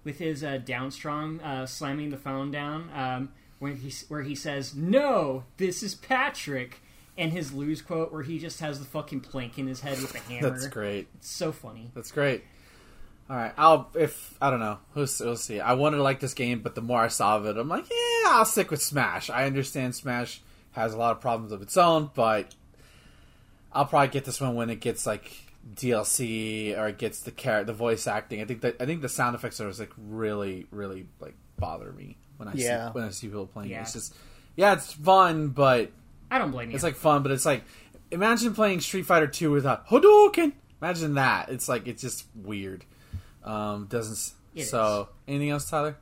his downstrong slamming the phone down. Where he says, "No, this is Patrick," and his Lose quote where he just has the fucking plank in his head with a hammer. That's great. It's so funny. That's great. All right, I don't know, we'll see. I wanted to like this game, but the more I saw of it, I'm like, yeah, I'll stick with Smash. I understand Smash has a lot of problems of its own, but I'll probably get this one when it gets DLC or it gets the voice acting. I think the sound effects are really, really bother me. When I see people playing it. It's just, it's fun, but I don't blame you. It's fun, but it's imagine playing Street Fighter 2 without Hadouken. Imagine that. It's just weird. Doesn't It so, is. Anything else, Tyler?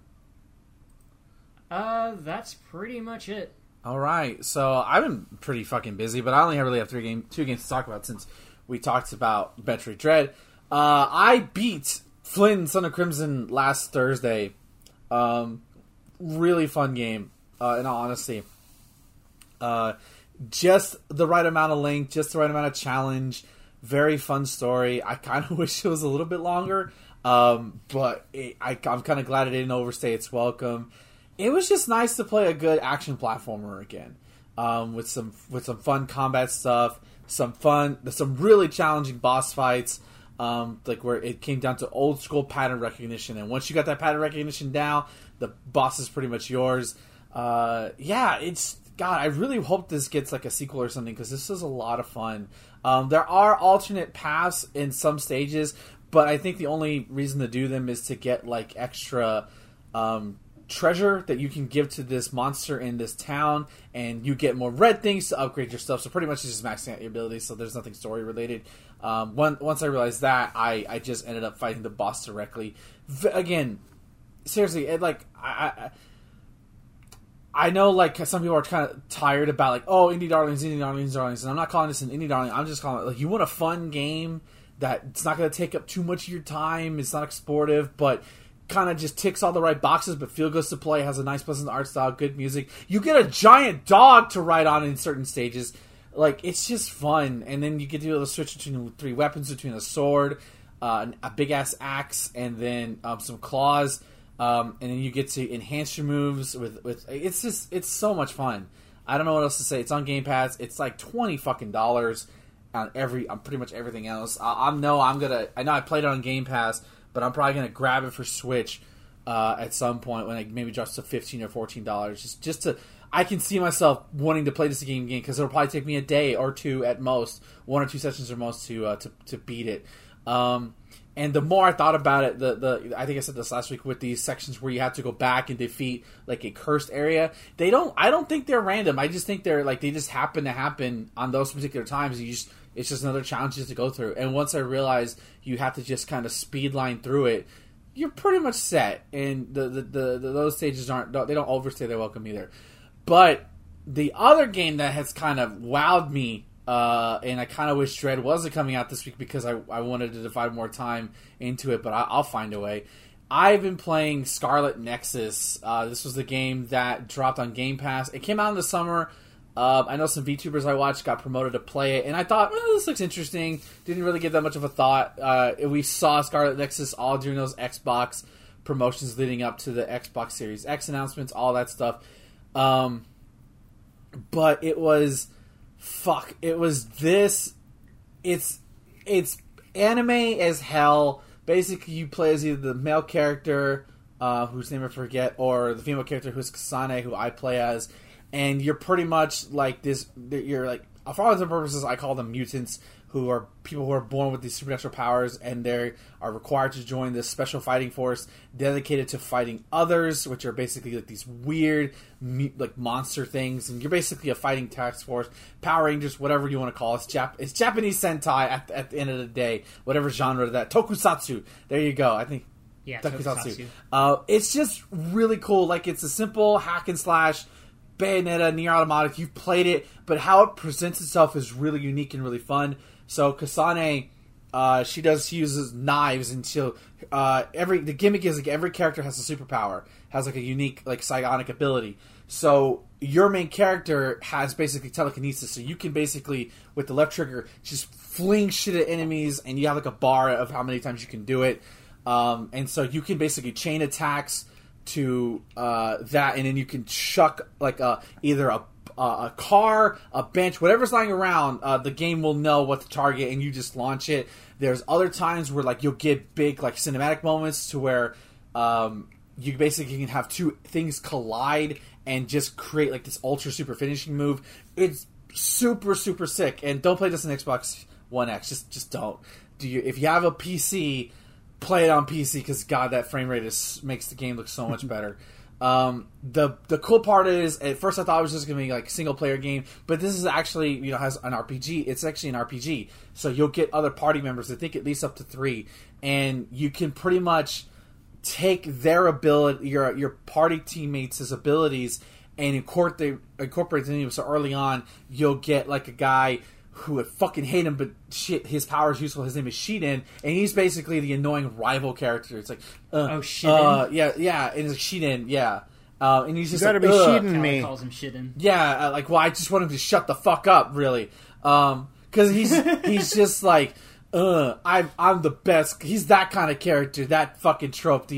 That's pretty much it. All right. So, I've been pretty fucking busy, but I only really have two games to talk about since we talked about Metroid Dread. I beat Flynn, Son of Crimson, last Thursday. Really fun game, in all honesty. Just the right amount of length, just the right amount of challenge. Very fun story. I kind of wish it was a little bit longer, but I'm kind of glad it didn't overstay its welcome. It was just nice to play a good action platformer again, with some fun combat stuff, some really challenging boss fights, like where it came down to old school pattern recognition. And once you got that pattern recognition down, the boss is pretty much yours. God, I really hope this gets like a sequel or something, because this is a lot of fun. There are alternate paths in some stages, but I think the only reason to do them is to get like extra treasure that you can give to this monster in this town, and you get more red things to upgrade your stuff. So pretty much it's just maxing out your abilities, so there's nothing story related. Once I realized that, I just ended up fighting the boss directly. Again, seriously, I know, like, some people are kind of tired about, like, oh, indie darlings, and I'm not calling this an indie darling, I'm just calling it, like, you want a fun game that it's not going to take up too much of your time, it's not exploitative, but kind of just ticks all the right boxes, but feel good to play, has a nice, pleasant art style, good music. You get a giant dog to ride on in certain stages. Like, it's just fun, and then you get to be able to switch between three weapons, between a sword, a big-ass axe, and then some claws. And then you get to enhance your moves with it's so much fun. I don't know what else to say. It's on Game Pass. It's like $20 on pretty much everything else. I know I played it on Game Pass, but I'm probably gonna grab it for Switch at some point when it maybe drops to $15 or $14. Just to, I can see myself wanting to play this game again, because it'll probably take me a day or two at most, one or two sessions or most to beat it. And the more I thought about it, I think I said this last week, with these sections where you have to go back and defeat like a cursed area, I don't think they're random. I just think they're like, they just happen to happen on those particular times. It's just another challenge to go through. And once I realized you have to just kind of speed line through it, you're pretty much set. And those stages don't overstay their welcome either. But the other game that has kind of wowed me, and I kind of wish Dread wasn't coming out this week, because I wanted to divide more time into it, but I'll find a way. I've been playing Scarlet Nexus. This was the game that dropped on Game Pass. It came out in the summer. I know some VTubers I watched got promoted to play it, and I thought, this looks interesting. Didn't really give that much of a thought. We saw Scarlet Nexus all during those Xbox promotions leading up to the Xbox Series X announcements, all that stuff. But it was... Fuck! It was this. It's anime as hell. Basically, you play as either the male character, whose name I forget, or the female character, who's Kasane, who I play as, and you're pretty much like this. You're like, for all intents and purposes, I call them mutants, who are people who are born with these supernatural powers, and they are required to join this special fighting force dedicated to fighting others, which are basically like these weird, like monster things. And you're basically a fighting task force, Power Rangers, whatever you want to call it. It's Japanese Sentai at the end of the day, whatever genre of that. Tokusatsu. There you go. I think. Yeah, Tokusatsu. It's just really cool. Like, it's a simple hack and slash. Bayonetta, Nier Automatic. You've played it, but how it presents itself is really unique and really fun. So Kasane, she uses knives, and she'll the gimmick is like every character has a superpower, has like a unique like psionic ability. So your main character has basically telekinesis, so you can basically with the left trigger just fling shit at enemies, and you have like a bar of how many times you can do it. And so you can basically chain attacks to that, and then you can chuck like either a car, a bench, whatever's lying around, the game will know what to target, and you just launch it. There's other times where like you'll get big like cinematic moments to where you basically can have two things collide and just create like this ultra super finishing move. It's super super sick. And don't play this on Xbox One X. Just don't. If you have a PC, play it on PC, because God, that frame rate makes the game look so much better. The cool part is, at first I thought it was just going to be like a single player game, but this is actually, has an RPG. It's actually an RPG. So you'll get other party members, I think at least up to 3, and you can pretty much take their ability, your party teammates' abilities, and incorporate them in. So early on, you'll get like a guy who I fucking hate him, but shit, his power is useful. His name is Sheden, and he's basically the annoying rival character. It's like, oh, Sheden, yeah, and it's like Sheden, yeah. And he's just, you gotta like, be Sheden me. Calls him Sheden. Yeah, like, well, I just want him to shut the fuck up, really, because he's just like, I'm the best. He's that kind of character, that fucking trope.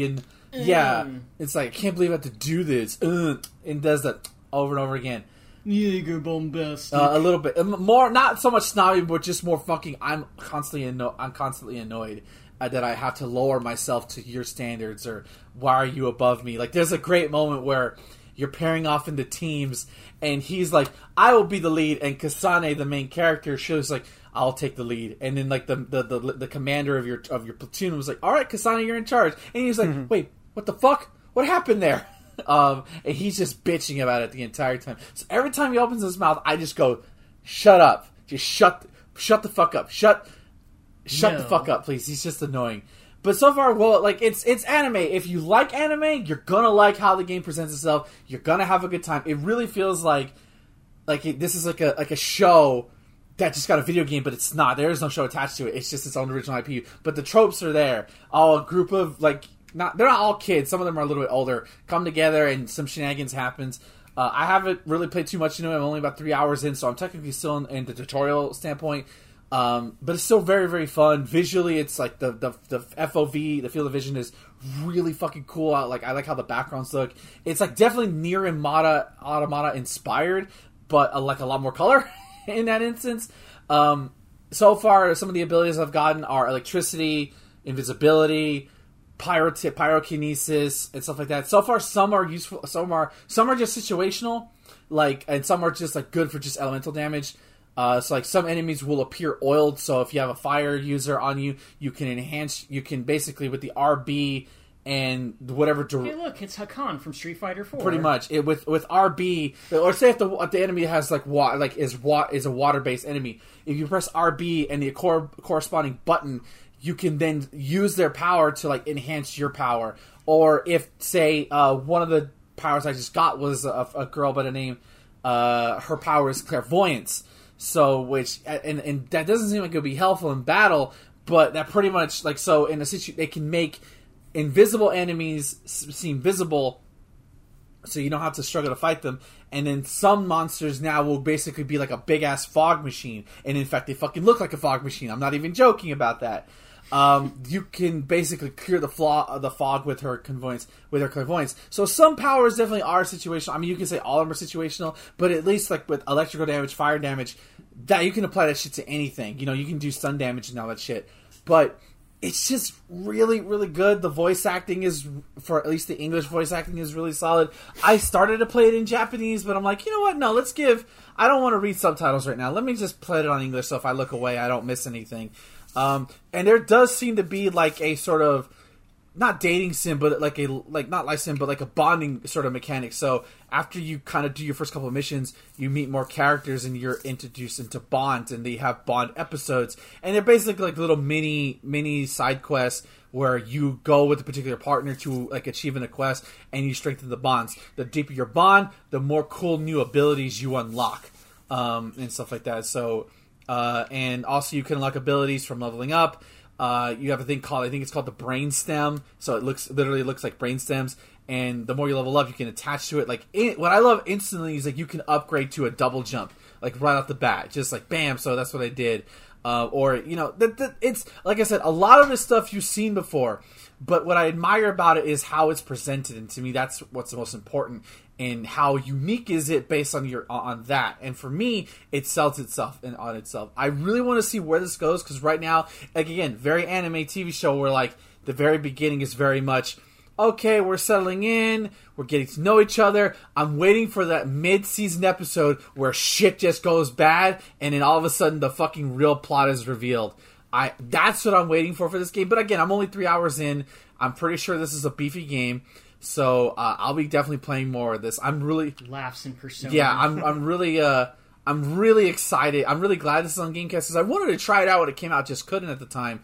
Yeah, it's like, I can't believe I have to do this, and does that over and over again. Jaeger bombastic. A little bit more, not so much snobby, but just more fucking. I'm constantly annoyed that I have to lower myself to your standards, or why are you above me? Like, there's a great moment where you're pairing off into teams, and he's like, "I will be the lead," and Kasane, the main character, she's like, "I'll take the lead." And then like the commander of your platoon was like, "All right, Kasane, you're in charge." And he's like, "Wait, what the fuck? What happened there?" And he's just bitching about it the entire time. So every time he opens his mouth, I just go, "Shut up! Just shut the fuck up! Shut the fuck up, please!" He's just annoying. But so far, well, like it's anime. If you like anime, you're gonna like how the game presents itself. You're gonna have a good time. It really feels like this is like a show that just got a video game, but it's not. There is no show attached to it. It's just its own original IP. But the tropes are there. All a group of like. They're not all kids. Some of them are a little bit older. Come together and some shenanigans happens. I haven't really played too much. I'm only about 3 hours in, so I'm technically still in the tutorial standpoint. But it's still very, very fun. Visually, it's like the FOV, the field of vision is really fucking cool. I like how the backgrounds look. It's like definitely Nier and Automata inspired, but like a lot more color in that instance. So far, some of the abilities I've gotten are electricity, invisibility, pyrokinesis and stuff like that. So far, some are useful, some are just situational, like, and some are just like good for just elemental damage. So like some enemies will appear oiled, so if you have a fire user on you, you can basically with the RB and whatever. Hey, look, it's Hakan from Street Fighter 4. Pretty much, with RB, or say if the enemy has is a water based enemy, if you press RB and the corresponding button, you can then use their power to like enhance your power. Or if say one of the powers I just got was a girl by the name, her power is clairvoyance. So and that doesn't seem like it would be helpful in battle, but that pretty much like so in a situation they can make invisible enemies seem visible, so you don't have to struggle to fight them. And then some monsters now will basically be like a big ass fog machine, and in fact they fucking look like a fog machine. I'm not even joking about that. You can basically clear the fog with her clairvoyance. So some powers definitely are situational. I mean, you can say all of them are situational, but at least like with electrical damage, fire damage, that you can apply that shit to anything. You know, you can do stun damage and all that shit. But it's just really, really good. The voice acting is, for at least the English voice acting, is really solid. I started to play it in Japanese, but I'm like, you know what? No, I don't want to read subtitles right now. Let me just play it on English, so if I look away, I don't miss anything. And there does seem to be like a sort of not dating sim, but not life sim, but like a bonding sort of mechanic. So after you kind of do your first couple of missions, you meet more characters and you're introduced into bonds, and they have bond episodes, and they're basically like little mini side quests where you go with a particular partner to like achieving a quest, and you strengthen the bonds. The deeper your bond, the more cool new abilities you unlock, and stuff like that. So. And also you can unlock abilities from leveling up. You have a thing called, I think it's called the brainstem. So it literally looks like brainstems. And the more you level up, you can attach to it. What I love instantly is like you can upgrade to a double jump, like right off the bat, just like bam. So that's what I did. Or you know, it's like I said, a lot of this stuff you've seen before. But what I admire about it is how it's presented, and to me, that's what's the most important. And how unique is it based on that? And for me, it sells itself and on itself. I really want to see where this goes, because right now, like again, very anime TV show where like the very beginning is very much okay. We're settling in. We're getting to know each other. I'm waiting for that mid-season episode where shit just goes bad, and then all of a sudden the fucking real plot is revealed. That's what I'm waiting for this game. But again, I'm only 3 hours in. I'm pretty sure this is a beefy game. So I'll be definitely playing more of this. I'm really laughs in Persona. Yeah, I'm really excited. I'm really glad this is on Gamecast, because I wanted to try it out when it came out, just couldn't at the time.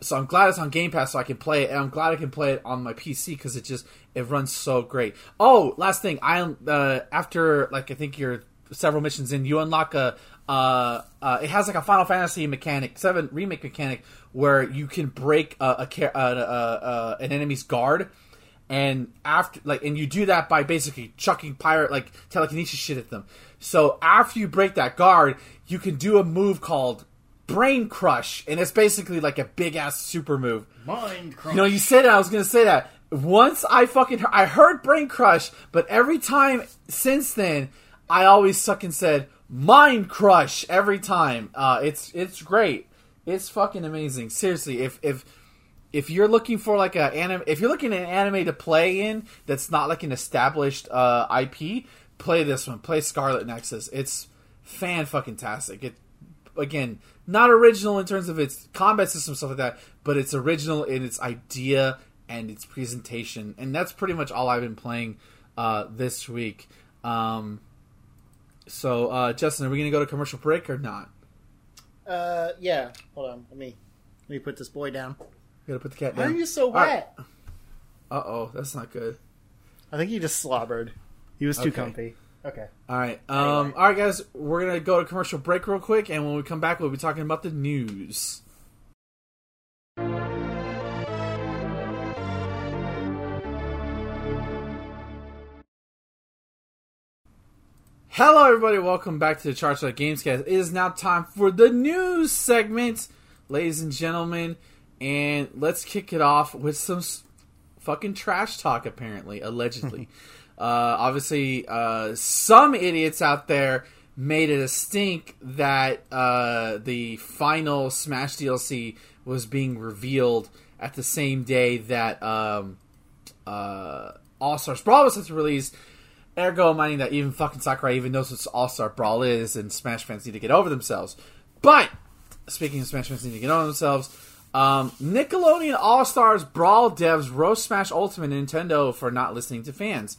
So I'm glad it's on Game Pass so I can play it, and I'm glad I can play it on my PC because it runs so great. Oh, last thing, after I think you're several missions in, you unlock it has a Final Fantasy mechanic, 7 remake mechanic, where you can break an enemy's guard. And after, and you do that by basically chucking pirate, telekinesis shit at them. So after you break that guard, you can do a move called Brain Crush, and it's basically a big ass super move. Mind Crush. You said that. I was gonna say that. Once I heard Brain Crush, but every time since then, I always sucking said Mind Crush every time. It's great. It's fucking amazing. Seriously, if you're looking for an anime to play in that's not an established IP, play this one. Play Scarlet Nexus. It's fan fucking tastic. It again, not original in terms of its combat system, stuff like that, but it's original in its idea and its presentation. And that's pretty much all I've been playing this week. So Justin, are we gonna go to commercial break or not? Yeah. Hold on. Let me put this boy down. You gotta put the cat down. Why are you so wet? Right. Uh-oh, that's not good. I think he just slobbered. He was too comfy. Okay. Alright. Anyway. Alright guys, we're gonna go to commercial break real quick, and when we come back we'll be talking about the news. Hello everybody, welcome back to the Charge Shot Games Cast. It is now time for the news segment, ladies and gentlemen. And let's kick it off with some fucking trash talk, apparently, allegedly. Obviously, some idiots out there made it a stink that the final Smash DLC was being revealed at the same day that All-Star Brawl was released. Ergo, meaning that even fucking Sakurai even knows what All-Star Brawl is, and Smash fans need to get over themselves. But, speaking of Smash fans need to get over themselves... Nickelodeon All-Star Brawl devs roast Smash Ultimate and Nintendo for not listening to fans.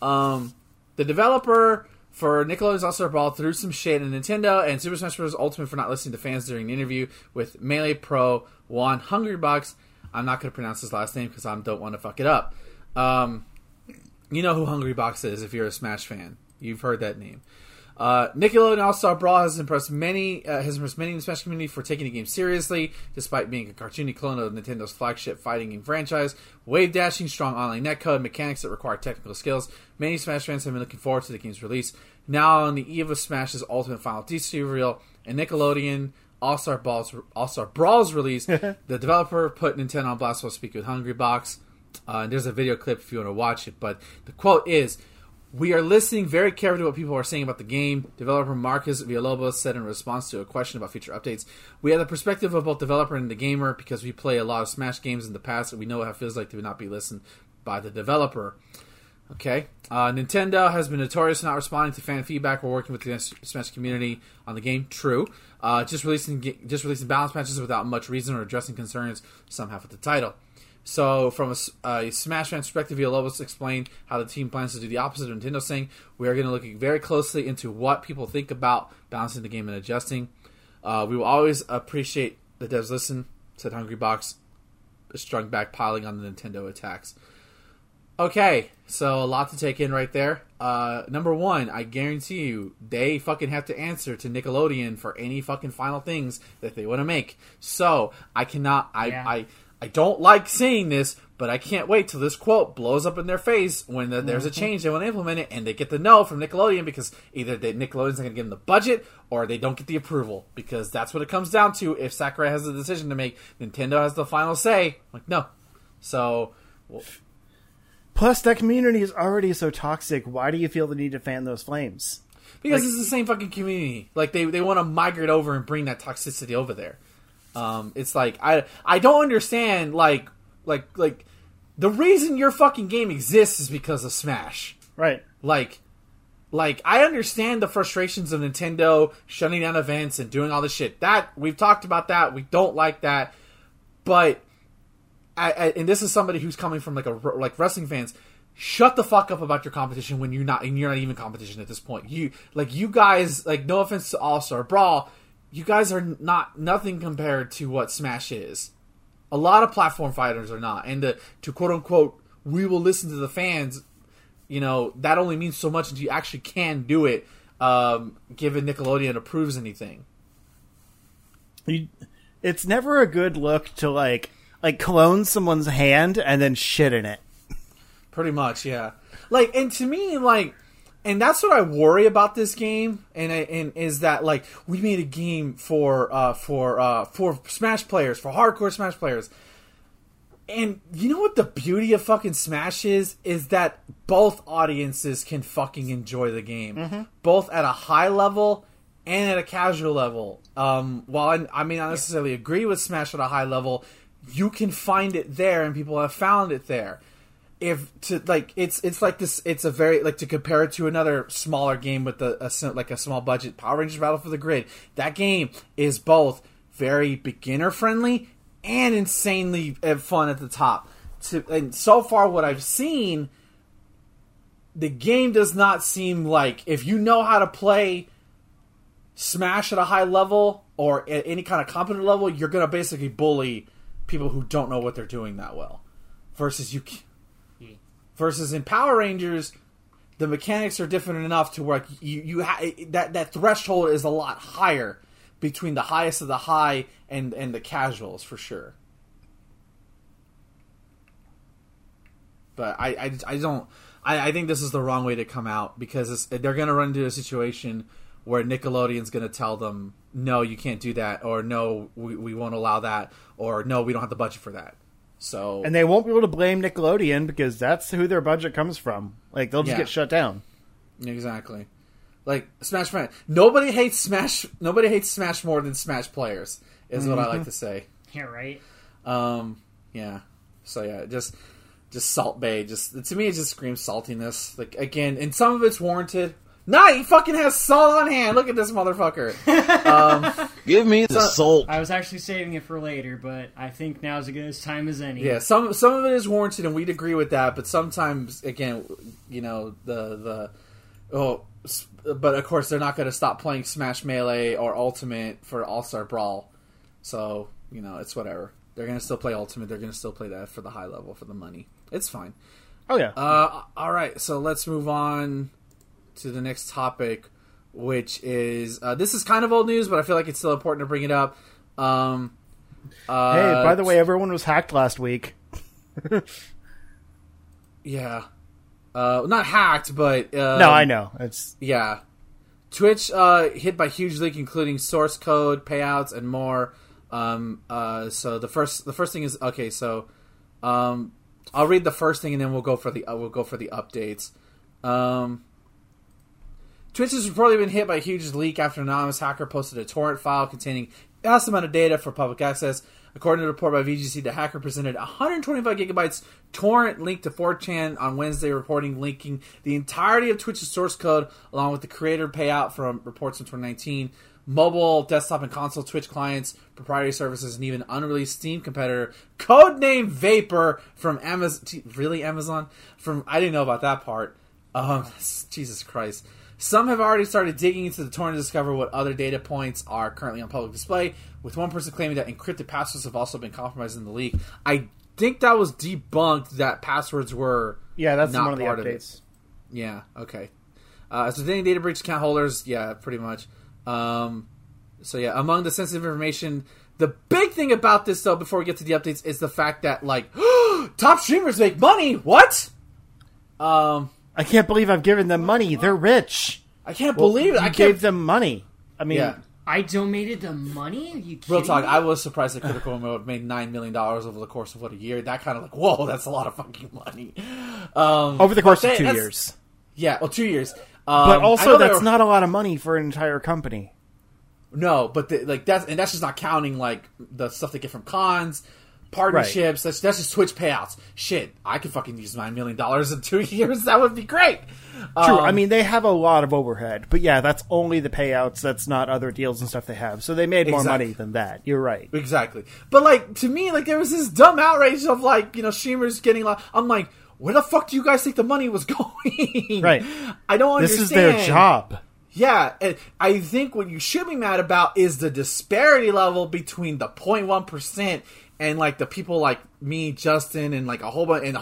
The developer for Nickelodeon's All-Star Brawl threw some shade at Nintendo and Super Smash Bros. Ultimate for not listening to fans during an interview with Melee Pro Juan Hungrybox. I'm not going to pronounce his last name because I don't want to fuck it up. You know who Hungrybox is if you're a Smash fan. You've heard that name. Nickelodeon All-Star Brawl has impressed many in the Smash community for taking the game seriously, despite being a cartoony clone of Nintendo's flagship fighting game franchise. Wave dashing, strong online netcode, mechanics that require technical skills. Many Smash fans have been looking forward to the game's release. Now on the eve of Smash's Ultimate Final DLC reveal and Nickelodeon All-Star Brawl's release, the developer put Nintendo on blast while speaking with Hungrybox. There's a video clip if you want to watch it, but the quote is... We are listening very carefully to what people are saying about the game, developer Marcus Villalobos said in response to a question about future updates. We have the perspective of both developer and the gamer because we play a lot of Smash games in the past and we know how it feels like to not be listened by the developer. Okay. Nintendo has been notorious for not responding to fan feedback or working with the Smash community on the game. True. Just releasing balance patches without much reason or addressing concerns some have with the title. So, from a Smash fan perspective, Villalobos explained how the team plans to do the opposite of Nintendo, saying, we are going to look very closely into what people think about balancing the game and adjusting. We will always appreciate the devs listen, said Hungrybox, strung back, piling on the Nintendo attacks. Okay, so a lot to take in right there. Number one, I guarantee you, they fucking have to answer to Nickelodeon for any fucking final things that they want to make. So, I don't like seeing this, but I can't wait till this quote blows up in their face when there's a change they want to implement it, and they get the no from Nickelodeon because either Nickelodeon's not going to give them the budget or they don't get the approval because that's what it comes down to. If Sakurai has the decision to make, Nintendo has the final say. I'm like, no. So, plus that community is already so toxic. Why do you feel the need to fan those flames? Because it's the same fucking community. They want to migrate over and bring that toxicity over there. It's like, I don't understand, the reason your fucking game exists is because of Smash. Right. I understand the frustrations of Nintendo shutting down events and doing all this shit. That, we've talked about that, we don't like that, but, and this is somebody who's coming from, wrestling fans, shut the fuck up about your competition when you're not even competition at this point. You guys, no offense to All-Star Brawl, you guys are nothing compared to what Smash is. A lot of platform fighters are not. And to quote unquote, we will listen to the fans, you know, that only means so much until you actually can do it, given Nickelodeon approves anything. It's never a good look to like clone someone's hand and then shit in it. Pretty much, yeah. Like, and to me, like, and that's what I worry about this game, and is that, like, we made a game for Smash players, for hardcore Smash players. And you know what the beauty of fucking Smash is that both audiences can fucking enjoy the game. Mm-hmm. Both at a high level and at a casual level. While I may not necessarily agree with Smash at a high level, you can find it there and people have found it there. If to like, it's like this, it's a very, like, to compare it to another smaller game with a small budget, Power Rangers Battle for the Grid. That game is both very beginner friendly and insanely fun at the top. And so far, what I've seen, the game does not seem like, if you know how to play Smash at a high level or at any kind of competent level, you're going to basically bully people who don't know what they're doing that well. Versus in Power Rangers, the mechanics are different enough to where that threshold is a lot higher between the highest of the high and the casuals, for sure. But I think this is the wrong way to come out, because they're going to run into a situation where Nickelodeon's going to tell them, no, you can't do that, or no, we won't allow that, or no, we don't have the budget for that. So, and they won't be able to blame Nickelodeon, because that's who their budget comes from. Like, they'll just get shut down. Exactly. Like, Smash Fan. Nobody hates Smash more than Smash players, is what I like to say. Yeah, right. Yeah. So yeah, just Salt Bae. Just, to me, it just screams saltiness. Like, again, and some of it's warranted. Nah, he fucking has salt on hand. Look at this motherfucker. Give me the salt. I was actually saving it for later, but I think now's as good a time as any. Yeah, some of it is warranted, and we'd agree with that. But sometimes, again, you know, but of course they're not going to stop playing Smash Melee or Ultimate for All-Star Brawl. So, you know, it's whatever. They're going to still play Ultimate. They're going to still play that for the high level, for the money. It's fine. Oh yeah. All right. So let's move on to the next topic, which is this is kind of old news, but I feel like it's still important to bring it up. Hey, by the way, everyone was hacked last week. Yeah, not hacked, but no, I know it's Twitch hit by huge leak, including source code, payouts, and more. So the first thing is okay. So I'll read the first thing, and then we'll go for the updates. Twitch has reportedly been hit by a huge leak after an anonymous hacker posted a torrent file containing a vast amount of data for public access. According to a report by VGC, the hacker presented 125 gigabytes torrent link to 4chan on Wednesday, reporting linking the entirety of Twitch's source code along with the creator payout from reports in 2019, mobile, desktop, and console Twitch clients, proprietary services, and even unreleased Steam competitor, codenamed Vapor, from Amazon. Really, Amazon? I didn't know about that part. Jesus Christ. Some have already started digging into the torrent to discover what other data points are currently on public display, with one person claiming that encrypted passwords have also been compromised in the leak. I think that was debunked, that passwords were that's not one of the updates. Yeah, okay. So any data breach account holders, pretty much. Among the sensitive information, the big thing about this, though, before we get to the updates, is the fact that, like, top streamers make money! What? I can't believe I've given them money. They're rich. I can't believe it. I gave them money. I mean, I donated the money? Are you kidding me? Real talk, I was surprised that Critical Mode made $9 million over the course of a year. That kind of like, whoa, that's a lot of fucking money. Over the course of 2 years. Yeah, 2 years. But also, that's not a lot of money for an entire company. No, but that's just not counting like the stuff they get from cons. Partnerships, right. That's just Twitch payouts. Shit, I could fucking use $9 million in 2 years. That would be great. True. I mean, they have a lot of overhead. But yeah, that's only the payouts. That's not other deals and stuff they have. So they made more money than that. You're right. Exactly. But like, to me, like, there was this dumb outrage of like, you know, streamers getting a lot. I'm like, where the fuck do you guys think the money was going? Right. I don't understand. This is their job. Yeah, and I think what you should be mad about is the disparity level between the 0.1% and, like, the people like me, Justin, and, like, a whole bunch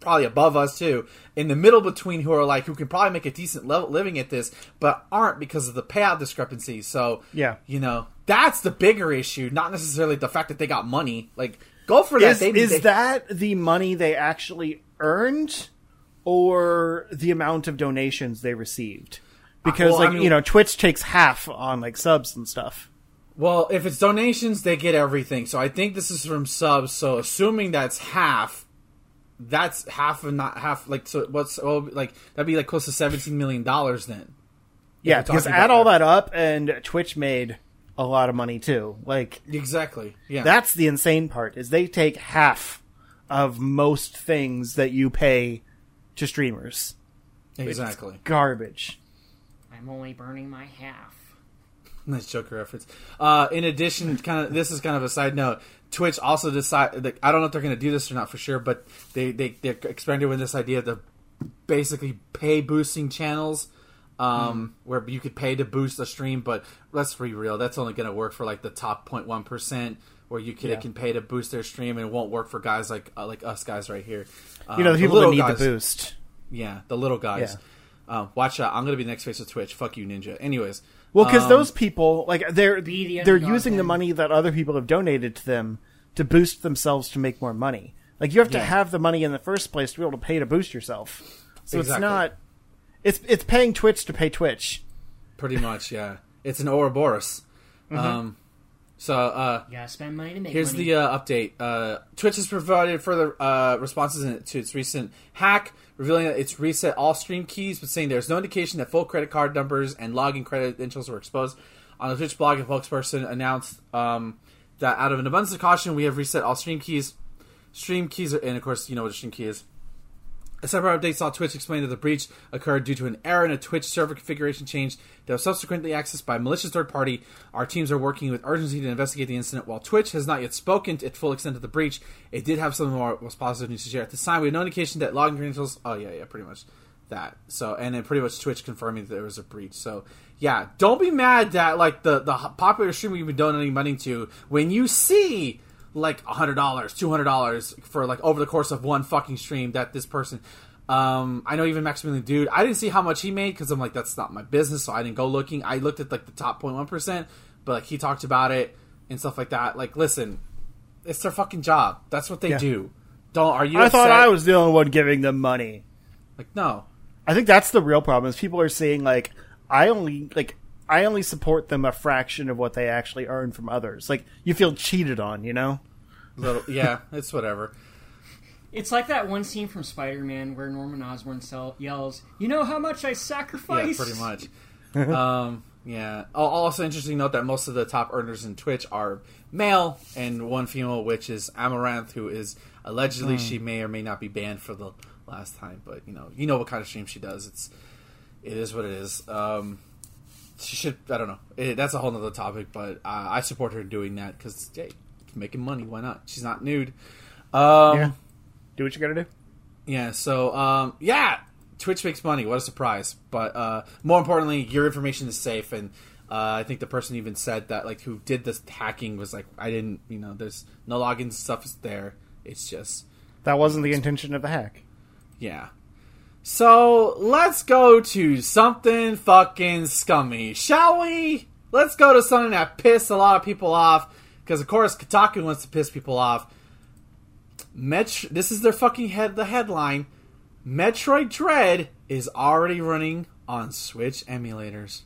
probably above us, too, in the middle between who are, like, who can probably make a decent living at this, but aren't because of the payout discrepancy. So, yeah, you know, that's the bigger issue, not necessarily the fact that they got money. Like, go for that. Is that the money they actually earned or the amount of donations they received? Because, well, like, I mean, you know, Twitch takes half on, like, subs and stuff. Well, if it's donations, they get everything. So I think this is from subs. So assuming that's half and not half. Like, so what's, well, like, that'd be like close to $17 million then. Yeah, because add all that up and Twitch made a lot of money too. Like, exactly. Yeah. That's the insane part, is they take half of most things that you pay to streamers. Exactly. It's garbage. I'm only burning my half. Nice Joker reference. In addition, this is kind of a side note. Twitch also decided, like, I don't know if they're going to do this or not for sure, but they experimented with this idea to basically pay boosting channels, where you could pay to boost a stream. But let's be real, that's only going to work for like the top 0.1%, where they can pay to boost their stream, and it won't work for guys like us guys right here. The people that need guys, the boost. Yeah, the little guys. Yeah. Watch out! I'm going to be the next face of Twitch. Fuck you, Ninja. Anyways. Well, because those people, like, they're using the money that other people have donated to them to boost themselves to make more money. Like, you have to have the money in the first place to be able to pay to boost yourself. So exactly. It's not... It's paying Twitch to pay Twitch. Pretty much, yeah. It's an Ouroboros. Mm-hmm. You gotta spend money to make money. Here's the update. Twitch has provided further responses to its recent hack, revealing that it's reset all stream keys, but saying there's no indication that full credit card numbers and login credentials were exposed. On the Twitch blog, a spokesperson announced that out of an abundance of caution, we have reset all stream keys. Stream keys are, and of course, you know what a stream key is. A separate update saw Twitch explain that the breach occurred due to an error in a Twitch server configuration change that was subsequently accessed by a malicious third party. Our teams are working with urgency to investigate the incident. While Twitch has not yet spoken to its full extent of the breach, it did have some more positive news to share. At this time, we had no indication that login credentials... Oh, yeah, pretty much that. So, and then pretty much Twitch confirming that there was a breach. So, yeah, don't be mad that, like, the popular streamer you've been donating money to, when you see... like $100, $200 for, like, over the course of one fucking stream that this person... I know even Maximilian Dude, I didn't see how much he made because I'm like, that's not my business, so I didn't go looking. I looked at, like, the top 0.1%, but, like, he talked about it and stuff like that. Like, listen, it's their fucking job. That's what they do. Don't... Are you upset? I thought I was the only one giving them money. Like, no. I think that's the real problem is people are saying, like, I only support them a fraction of what they actually earn from others. Like, you feel cheated on, you know? Yeah, it's whatever. It's like that one scene from Spider-Man where Norman Osborn yells, "You know how much I sacrificed?" Yeah, pretty much. Also, interesting note that most of the top earners in Twitch are male and one female, which is Amaranth, who is allegedly she may or may not be banned for the last time. But, you know what kind of stream she does. It is what it is. She should, I don't know. That's a whole nother topic, but I support her doing that because, hey, making money, why not? She's not nude. Do what you gotta do. Yeah, so, Twitch makes money. What a surprise. But more importantly, your information is safe. And I think the person even said that, like, who did this hacking was like, I didn't, there's no login stuff is there. It's just... That wasn't the intention of the hack. Yeah. So, let's go to something fucking scummy, shall we? Let's go to something that pissed a lot of people off, because, of course, Kotaku wants to piss people off. This is their fucking headline. Metroid Dread is already running on Switch emulators.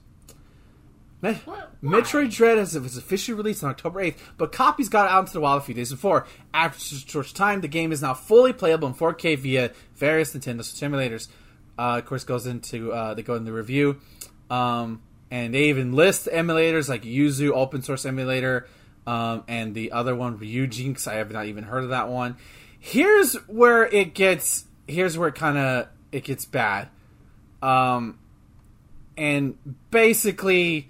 Metroid Dread was officially released on October 8th, but copies got out into the wild a few days before. After such time, the game is now fully playable in 4K via various Nintendo Switch emulators. Of course, they go in the review, and they even list emulators like Yuzu open source emulator, and the other one Ryujinx. I have not even heard of that one. Here's where it gets bad, and basically.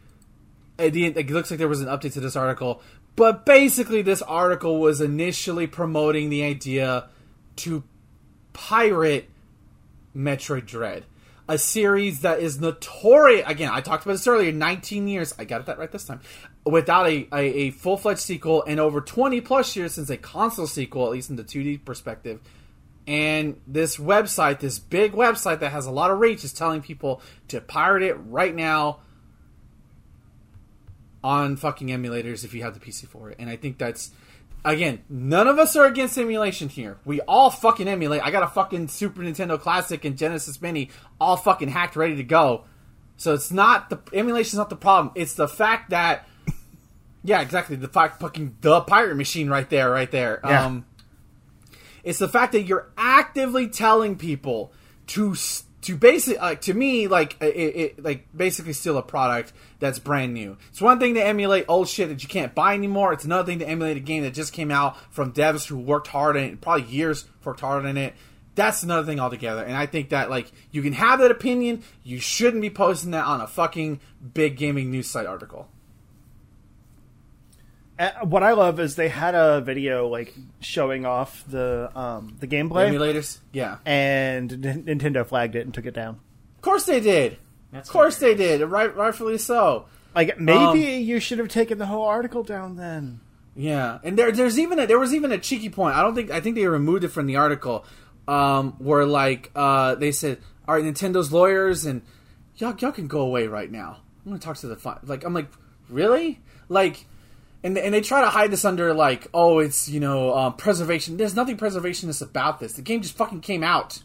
It looks like there was an update to this article, but basically this article was initially promoting the idea to pirate Metroid Dread. a series that is notorious. Again, I talked about this earlier, 19 years. I got that right this time. Without a full-fledged sequel, and over 20 plus years since a console sequel, at least in the 2D perspective. And this website, this big website that has a lot of reach, is telling people to pirate it right now on fucking emulators if you have the PC for it. And I think that's, again, none of us are against emulation here. We all fucking emulate. I got a fucking Super Nintendo Classic and Genesis Mini all fucking hacked, ready to go. So it's not, the emulation's not the problem. It's the fact that, yeah, exactly, the fact fucking the pirate machine right there. Yeah. It's the fact that you're actively telling people to basically, to me, like basically steal a product that's brand new. It's one thing to emulate old shit that you can't buy anymore. It's another thing to emulate a game that just came out from devs who worked hard in it, probably years worked hard in it. That's another thing altogether. And I think that, like, you can have that opinion. You shouldn't be posting that on a fucking big gaming news site article. What I love is they had a video like showing off the gameplay emulators, yeah, and Nintendo flagged it and took it down. Of course they did. Of course they did. Rightfully so. Like maybe you should have taken the whole article down then. Yeah, and there was even a cheeky point. I think they removed it from the article, where like they said, "All right, Nintendo's lawyers and y'all can go away right now. I'm going to talk to the like." I'm like, really? Like. And they try to hide this under, like, oh, it's, preservation. There's nothing preservationist about this. The game just fucking came out.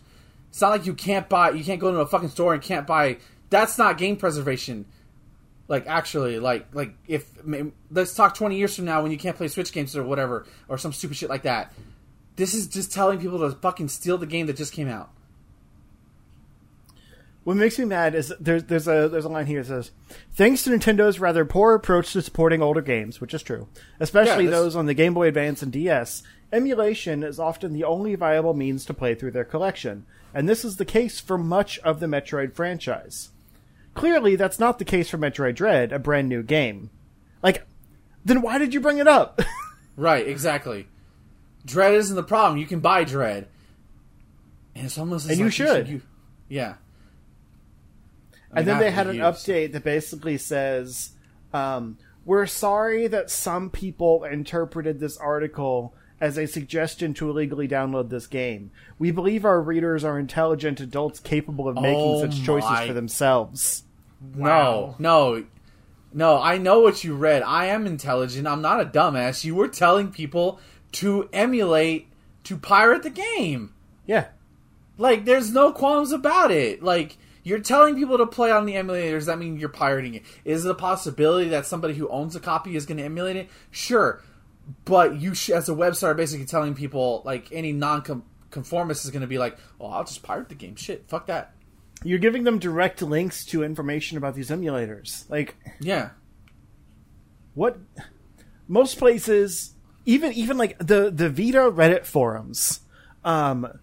It's not like you can't go to a fucking store and can't buy. That's not game preservation. Like, actually, like if, let's talk 20 years from now when you can't play Switch games or whatever, or some stupid shit like that. This is just telling people to fucking steal the game that just came out. What makes me mad is there's a line here that says, thanks to Nintendo's rather poor approach to supporting older games, which is true, especially those on the Game Boy Advance and DS, emulation is often the only viable means to play through their collection, and this is the case for much of the Metroid franchise. Clearly, that's not the case for Metroid Dread, a brand new game. Like, then why did you bring it up? Right, exactly. Dread isn't the problem. You can buy Dread. And it's almost as you should. Yeah. And then they had an update that basically says, we're sorry that some people interpreted this article as a suggestion to illegally download this game. We believe our readers are intelligent adults capable of making such choices for themselves. Wow. No, I know what you read. I am intelligent. I'm not a dumbass. You were telling people to pirate the game. Yeah. Like, there's no qualms about it. Like... You're telling people to play on the emulators. That means you're pirating it. Is it a possibility that somebody who owns a copy is going to emulate it? Sure. But you, as a website, are basically telling people, like, any non-conformist is going to be like, oh, I'll just pirate the game. Shit, fuck that. You're giving them direct links to information about these emulators. Like... Yeah. What... Most places, even like, the Vita Reddit forums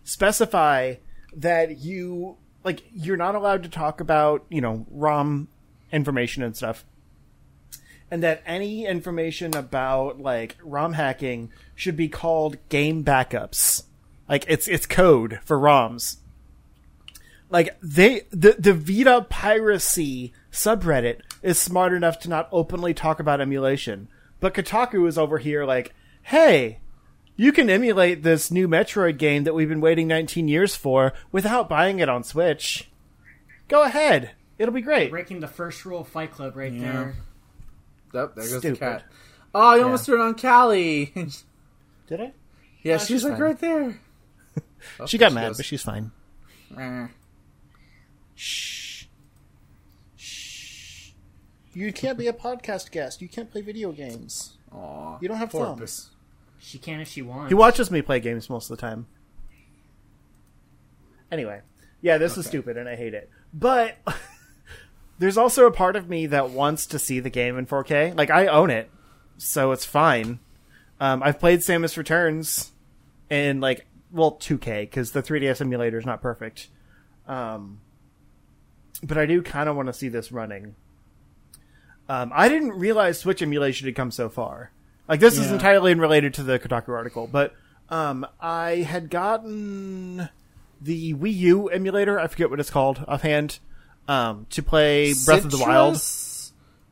specify that you... Like, you're not allowed to talk about, ROM information and stuff. And that any information about, like, ROM hacking should be called game backups. Like, it's code for ROMs. Like, the Vita Piracy subreddit is smart enough to not openly talk about emulation. But Kotaku is over here like, hey... You can emulate this new Metroid game that we've been waiting 19 years for without buying it on Switch. Go ahead. It'll be great. Breaking the first rule of Fight Club right there. Yep, there goes the cat. Oh, you almost threw it on Callie. Did I? Yeah, she's like fine. Right there. Oh, she got mad, but she's fine. Shh. You can't be a podcast guest. You can't play video games. Aw, you don't have thumbs. She can if she wants. He watches me play games most of the time. Anyway. Yeah, this is stupid and I hate it. But there's also a part of me that wants to see the game in 4K. Like, I own it, so it's fine. I've played Samus Returns in, 2K, because the 3DS emulator is not perfect. But I do kind of want to see this running. I didn't realize Switch emulation had come so far. Like, this is entirely unrelated to the Kotaku article, but I had gotten the Wii U emulator. I forget what it's called offhand. To play Breath of the Wild.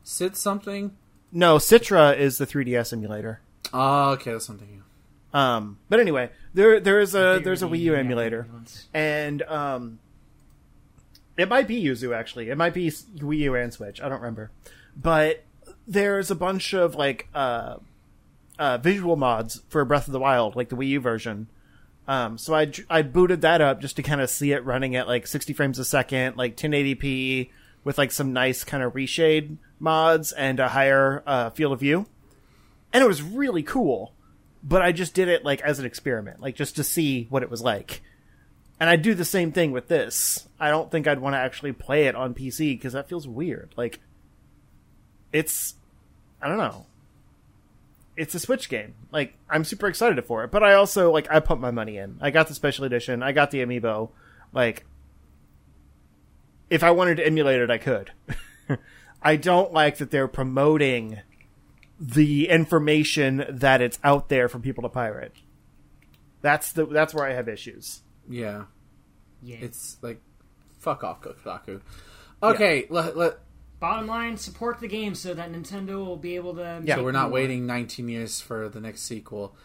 Cit something? No, Citra is the 3DS emulator. Oh, okay, that's something. But anyway, there's a Wii U emulator, and it might be Yuzu actually. It might be Wii U and Switch. I don't remember, but there's a bunch of like visual mods for Breath of the Wild, like the Wii U version. So I booted that up just to kind of see it running at like 60 frames a second, like 1080p with like some nice kind of reshade mods and a higher field of view. And it was really cool, but I just did it like as an experiment, like just to see what it was like. And I do the same thing with this. I don't think I'd want to actually play it on PC because that feels weird. Like it's, I don't know. It's a Switch game. Like, I'm super excited for it. But I also, like, I pumped my money in. I got the special edition. I got the amiibo. Like, if I wanted to emulate it, I could. I don't like that they're promoting the information that it's out there for people to pirate. That's where I have issues. Yeah. Yeah. It's like, fuck off, Kotaku. Okay, yeah. Bottom line, support the game so that Nintendo will be able to... Yeah, so we're not waiting 19 years for the next sequel.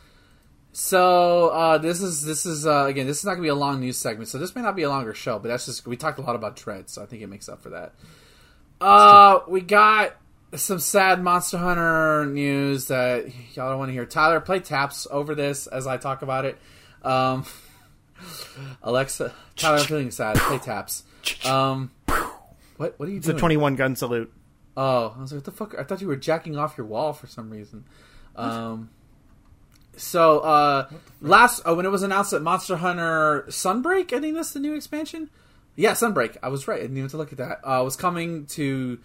So, again, this is not going to be a long news segment, so this may not be a longer show, but that's just... We talked a lot about Dread, so I think it makes up for that. We got some sad Monster Hunter news that y'all don't want to hear. Tyler, play taps over this as I talk about it. Alexa, Tyler, I'm feeling sad. Play taps. What are you doing? It's a 21 gun salute. Oh, I was like, what the fuck? I thought you were jacking off your wall for some reason. When it was announced that Monster Hunter Sunbreak, I think that's the new expansion. Yeah, Sunbreak. I was right. I didn't even have to look at that. Was coming to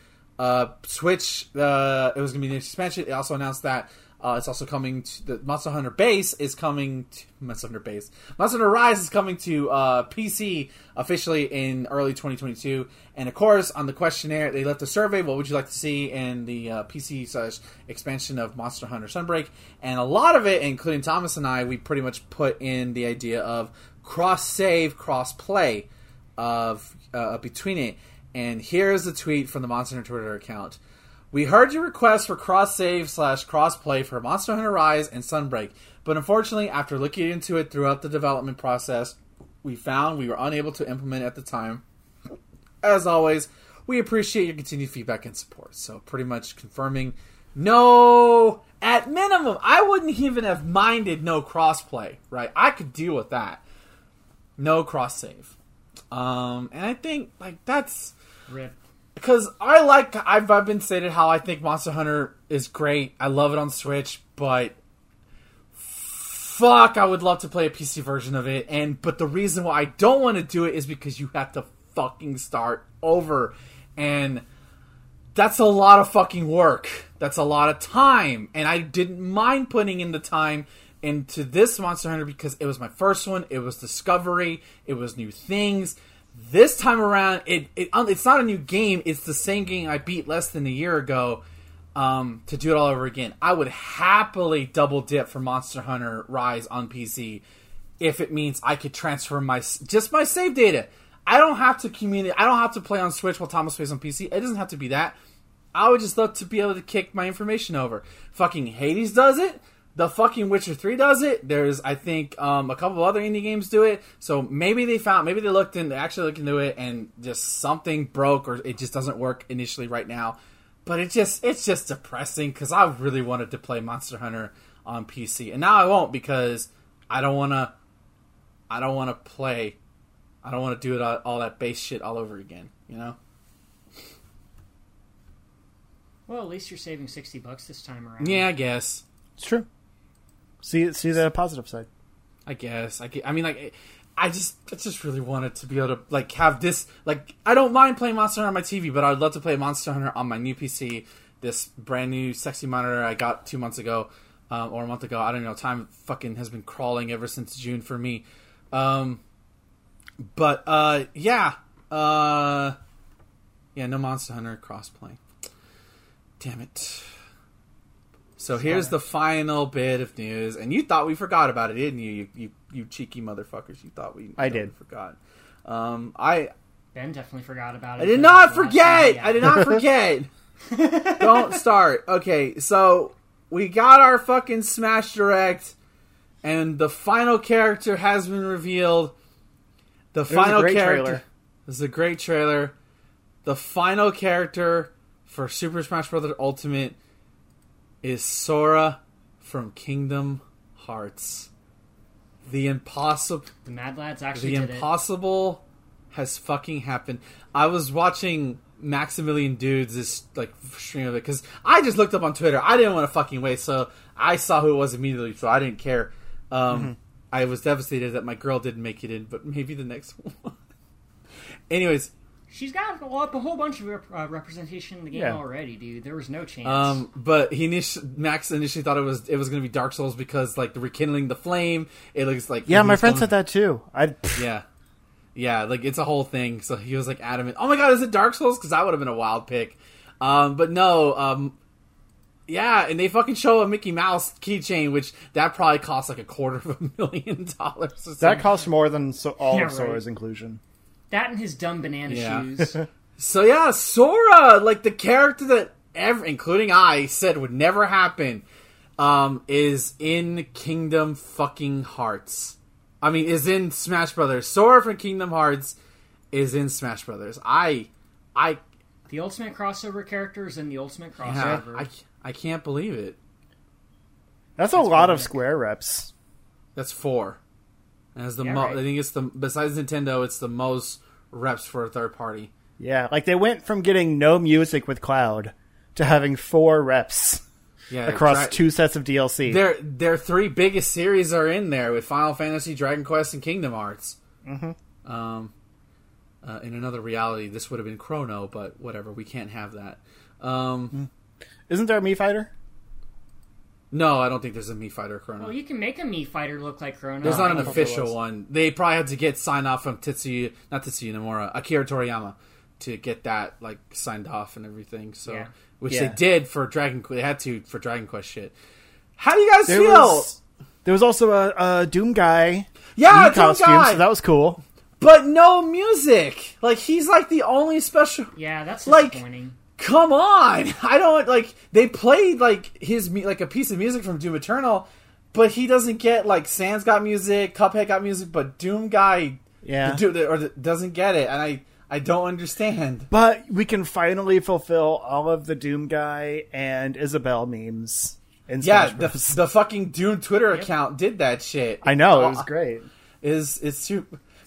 Switch. It was going to be an expansion. It also announced that it's also coming to the Monster Hunter Rise is coming to PC officially in early 2022. And of course, on the questionnaire, they left a survey. What would you like to see in the PC expansion of Monster Hunter Sunbreak? And a lot of it, including Thomas and I, we pretty much put in the idea of cross-save, cross-play of between it. And here's the tweet from the Monster Hunter Twitter account. We heard your request for cross-save/cross-play for Monster Hunter Rise and Sunbreak, but unfortunately, after looking into it throughout the development process, we found we were unable to implement at the time. As always, we appreciate your continued feedback and support. So pretty much confirming, no, at minimum, I wouldn't even have minded no cross-play, right? I could deal with that. No cross-save. And I think, like, that's... Rip. Because I've been stated how I think Monster Hunter is great. I love it on Switch, but fuck, I would love to play a PC version of it. But the reason why I don't want to do it is because you have to fucking start over. And that's a lot of fucking work. That's a lot of time. And I didn't mind putting in the time into this Monster Hunter because it was my first one. It was discovery. It was new things. This time around, it's not a new game. It's the same game I beat less than a year ago. To do it all over again, I would happily double dip for Monster Hunter Rise on PC if it means I could transfer my save data. I don't have to communicate. I don't have to play on Switch while Thomas plays on PC. It doesn't have to be that. I would just love to be able to kick my information over. Fucking Hades does it. The fucking Witcher 3 does it. There's, I think, a couple other indie games do it. So maybe they actually looked into it and just something broke or it just doesn't work initially right now. But it's just depressing because I really wanted to play Monster Hunter on PC. And now I won't because I don't want to do it all that base shit all over again, you know? Well, at least you're saving $60 this time around. Yeah, I guess. It's true. See the positive side. I guess. I mean, like, I just really wanted to be able to, like, have this, like, I don't mind playing Monster Hunter on my TV, but I would love to play Monster Hunter on my new PC, this brand new sexy monitor I got 2 months ago, or a month ago. I don't know. Time fucking has been crawling ever since June for me. No Monster Hunter crossplay. Damn it. So here's the final bit of news, and you thought we forgot about it, didn't you? You cheeky motherfuckers! You thought we forgot. Ben definitely forgot about it. I did not forget. Don't start. Okay, so we got our fucking Smash Direct, and the final character has been revealed. The final character. This is a great trailer. The final character for Super Smash Bros. Ultimate is Sora from Kingdom Hearts. The impossible... The Mad Lads actually did it. The impossible has fucking happened. I was watching Maximilian Dudes, this like stream of it, because I just looked up on Twitter. I didn't want to fucking wait, so I saw who it was immediately, so I didn't care. I was devastated that my girl didn't make it in, but maybe the next one. Anyways... She's got a whole bunch of representation in the game already, dude. There was no chance. But Max initially thought it was going to be Dark Souls because, like, the rekindling the flame. It looks like my friend said that too. Yeah, like it's a whole thing. So he was like adamant. Oh my god, is it Dark Souls? Because that would have been a wild pick. But no. Yeah, and they fucking show a Mickey Mouse keychain, which that probably costs like $250,000 or something. That costs more than all of Sora's inclusion. That and his dumb banana shoes. So yeah, Sora, like the character that including I said would never happen, is in Kingdom fucking Hearts. I mean, is in Smash Brothers. Sora from Kingdom Hearts is in Smash Brothers. The ultimate crossover character is in the ultimate crossover. Yeah, I can't believe it. That's a lot of Square reps. That's 4. As the I think it's besides Nintendo, it's the most reps for a third party. Yeah, like they went from getting no music with Cloud to having 4 reps across 2 sets of DLC. Their 3 biggest series are in there with Final Fantasy, Dragon Quest, and Kingdom Hearts. Mm-hmm. In another reality, this would have been Chrono, but whatever, we can't have that. Isn't there a Mii Fighter? No, I don't think there's a Mii Fighter Chrono. Well, you can make a Mii Fighter look like Chrono. There's not an official one. They probably had to get sign off from Akira Toriyama to get that like signed off and everything. So, they did for Dragon Quest. They had to for Dragon Quest shit. How do you guys feel? There was also a Doom guy. Yeah, Doom costume, guy. So that was cool. But no music. Like he's like the only special. Yeah, that's disappointing. Like, come on! I don't like. They played like his a piece of music from Doom Eternal, but he doesn't get like Sans got music, Cuphead got music, but Doom guy, doesn't get it, and I don't understand. But we can finally fulfill all of the Doom guy and Isabelle memes. The fucking Doom Twitter account did that shit. I know it was great.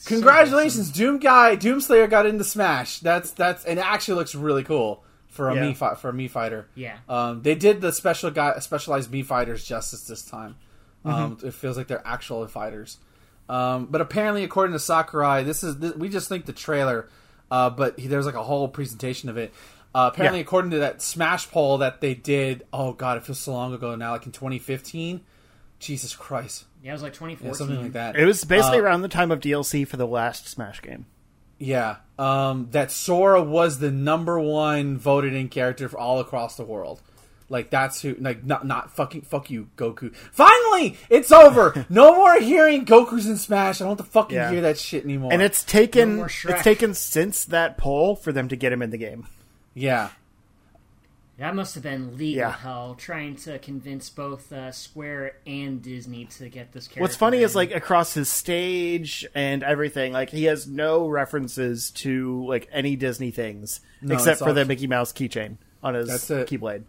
Congratulations, awesome. Doom guy, Doomslayer got into Smash. That's and it actually looks really cool. For a Mii Fighter. Yeah. They did the specialized Mii Fighters justice this time. It feels like they're actual fighters. But apparently, according to Sakurai, we just linked the trailer, but there's like a whole presentation of it. Apparently, according to that Smash poll that they did, oh god, it feels so long ago now, like in 2015. Jesus Christ. Yeah, it was like 2014. Yeah, something like that. It was basically around the time of DLC for the last Smash game. Yeah, that Sora was the #1 voted in character for all across the world. Like that's who. Like not fucking fuck you, Goku. Finally, it's over. No more hearing Goku's in Smash. I don't have to fucking hear that shit anymore. And it's taken. No it's taken since that poll for them to get him in the game. Yeah, that must have been legal hell trying to convince both Square and Disney to get this character. What's funny is like across his stage and everything, like he has no references to like any Disney things except for the Mickey Mouse keychain on his Keyblade.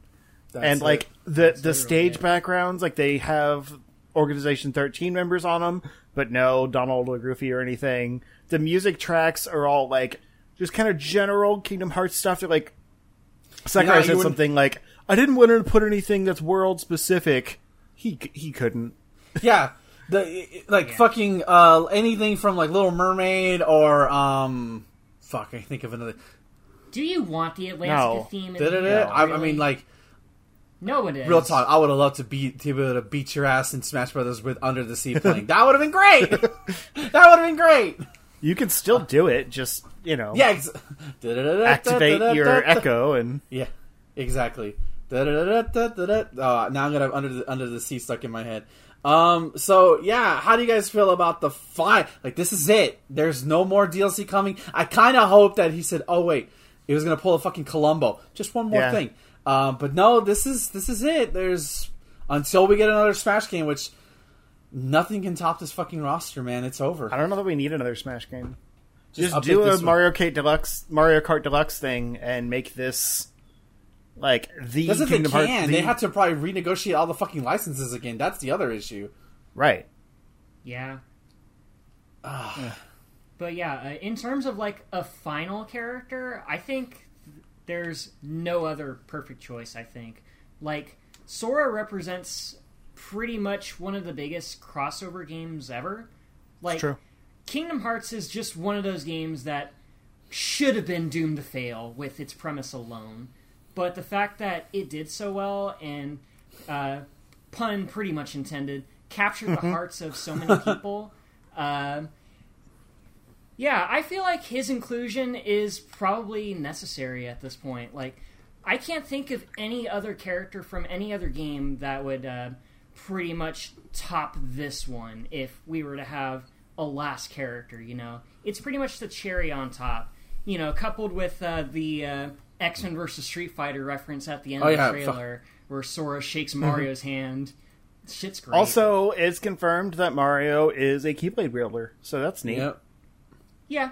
And like the stage backgrounds, like they have Organization 13 members on them, but no Donald or Goofy or anything. The music tracks are all like just kind of general Kingdom Hearts stuff. They're like Sakurai said something like, I didn't want her to put anything that's world-specific. He couldn't. Yeah. Fucking anything from, like, Little Mermaid or, fuck, I think of another. Do you want the Atlantica theme? I mean, like... No, it is. Real talk, I would have loved to be able to beat your ass in Smash Brothers with Under the Sea playing. That would have been great! You can still do it, just, you know, activate your echo and... Yeah, exactly. Now I'm gonna have under the sea stuck in my head. So yeah, how do you guys feel about the fine? Like, this is it. There's no more DLC coming. I kind of hope that he said, "Oh wait, he was gonna pull a fucking Columbo, just one more thing." But no, this is it. There's until we get another Smash game, which nothing can top this fucking roster, man. It's over. I don't know that we need another Smash game. Just do a Mario Kart Deluxe thing and make this. Like, the That's Kingdom Hearts... They have to probably renegotiate all the fucking licenses again. That's the other issue. Right. Yeah. But yeah, in terms of, like, a final character, I think there's no other perfect choice, I think. Like, Sora represents pretty much one of the biggest crossover games ever. Like, it's true. Kingdom Hearts is just one of those games that should have been doomed to fail with its premise alone. But the fact that it did so well and, pun pretty much intended, captured the hearts of so many people. Yeah, I feel like his inclusion is probably necessary at this point. Like, I can't think of any other character from any other game that would pretty much top this one if we were to have a last character, you know? It's pretty much the cherry on top, you know, coupled with X-Men vs. Street Fighter reference at the end of the trailer, where Sora shakes Mario's hand. Shit's great. Also, it's confirmed that Mario is a Keyblade wielder, so that's neat. Yep. Yeah.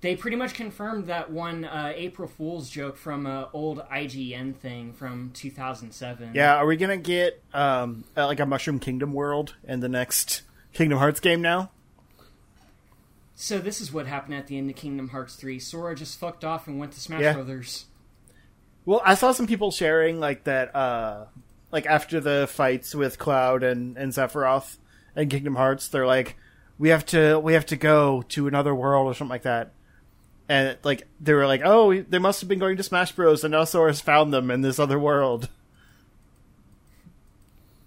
They pretty much confirmed that one April Fool's joke from an old IGN thing from 2007. Yeah, are we going to get like a Mushroom Kingdom world in the next Kingdom Hearts game now? So this is what happened at the end of Kingdom Hearts 3. Sora just fucked off and went to Smash Brothers. Well, I saw some people sharing, like, that, like, after the fights with Cloud and Sephiroth and Kingdom Hearts, they're like, we have to go to another world or something like that. And, like, they were like, oh, they must have been going to Smash Bros. And now Sora's found them in this other world.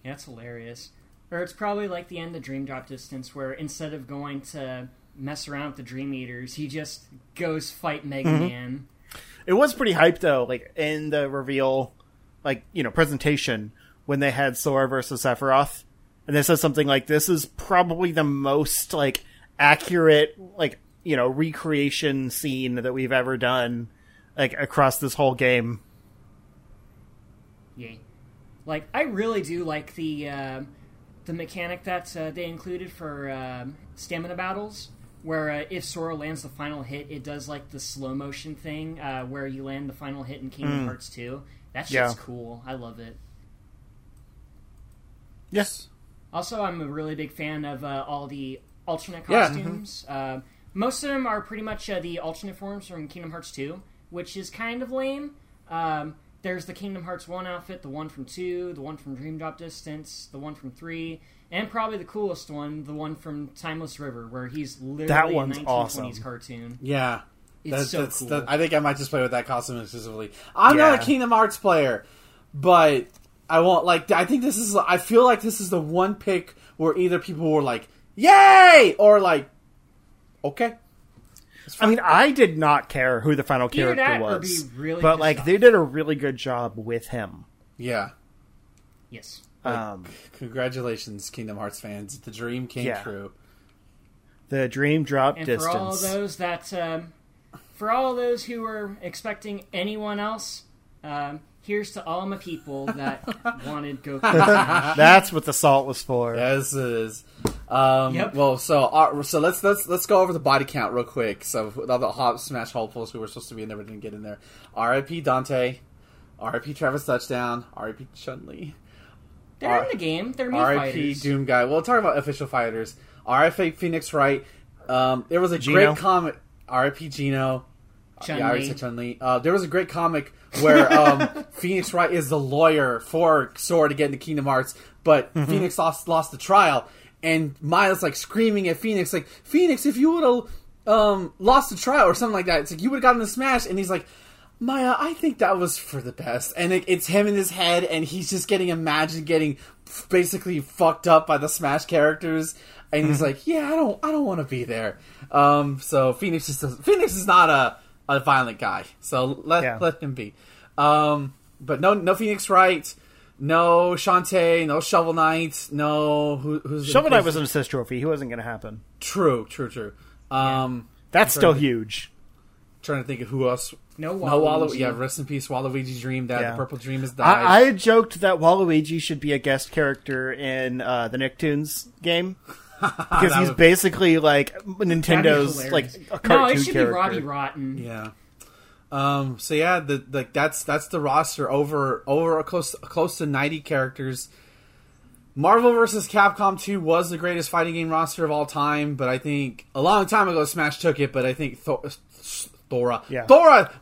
Yeah, it's hilarious. Or it's probably like the end of Dream Drop Distance, where instead of going to mess around with the Dream Eaters, he just goes fight Mega Man. It was pretty hype, though, like, in the reveal, like, you know, presentation, when they had Sora versus Sephiroth, and they said something like, this is probably the most, like, accurate, like, you know, recreation scene that we've ever done, like, across this whole game. Yay. Like, I really do like the mechanic that they included for stamina battles, where if Sora lands the final hit, it does, like, the slow motion thing where you land the final hit in Kingdom Hearts 2. That shit's cool. I love it. Yes. Also, I'm a really big fan of all the alternate costumes. Most of them are pretty much the alternate forms from Kingdom Hearts 2, which is kind of lame. There's the Kingdom Hearts 1 outfit, the one from 2, the one from Dream Drop Distance, the one from 3, and probably the coolest one, the one from Timeless River, where he's literally a 1920s cartoon. Yeah. It's cool. I think I might just play with that costume exclusively. I'm not a Kingdom Hearts player, but I won't, like, I think this is, I feel like this is the one pick where either people were like, yay! Or like, okay. I mean, I did not care who the final character was, really, but, like, they did a really good job with him. Yeah. Yes. Congratulations, Kingdom Hearts fans. The dream came true. The Dream Drop Distance. And for all those that, for all those who were expecting anyone else, here's to all my people that wanted Goku Smash. That's what the salt was for. Yes, it is. Well, so let's go over the body count real quick. So with all the Hop Smash hopefuls who were supposed to be and never didn't get in there. R.I.P. Dante. R.I.P. Travis Touchdown. R.I.P. Chun-Li. They're in the game. They're new fighters. R.I.P. Doom Guy. We'll talk about official fighters. R.I.P. Phoenix Wright. There was a great comic. R.I.P. Gino. Chun-Li. Yeah, I already said Chun-Li. There was a great comic where Phoenix Wright is the lawyer for Sora to get into Kingdom Hearts, but Phoenix lost the trial. And Miles, like, screaming at Phoenix, like, Phoenix, if you would have lost the trial or something like that, it's like, you would have gotten a smash. And he's like, Maya, I think that was for the best. And it's him in his head, and he's just getting basically fucked up by the Smash characters. And he's like, yeah, I don't want to be there. So Phoenix is not a violent guy. So let him be. But no Phoenix Wright, no Shantae, no Shovel Knight, no... Who's Shovel Knight was an assist trophy. He wasn't going to happen. True. Yeah. That's still huge. Trying to think of who else... No Waluigi. Yeah, rest in peace, Waluigi Dream. The Purple Dream has died. I joked that Waluigi should be a guest character in the Nicktoons game. Because he's basically like Nintendo's like a cartoon character. No, it should be Robbie Rotten. Yeah. So yeah, that's the roster over close to 90 characters. Marvel vs. Capcom 2 was the greatest fighting game roster of all time, but I think a long time ago Smash took it. But I think Thora. Yeah. Thora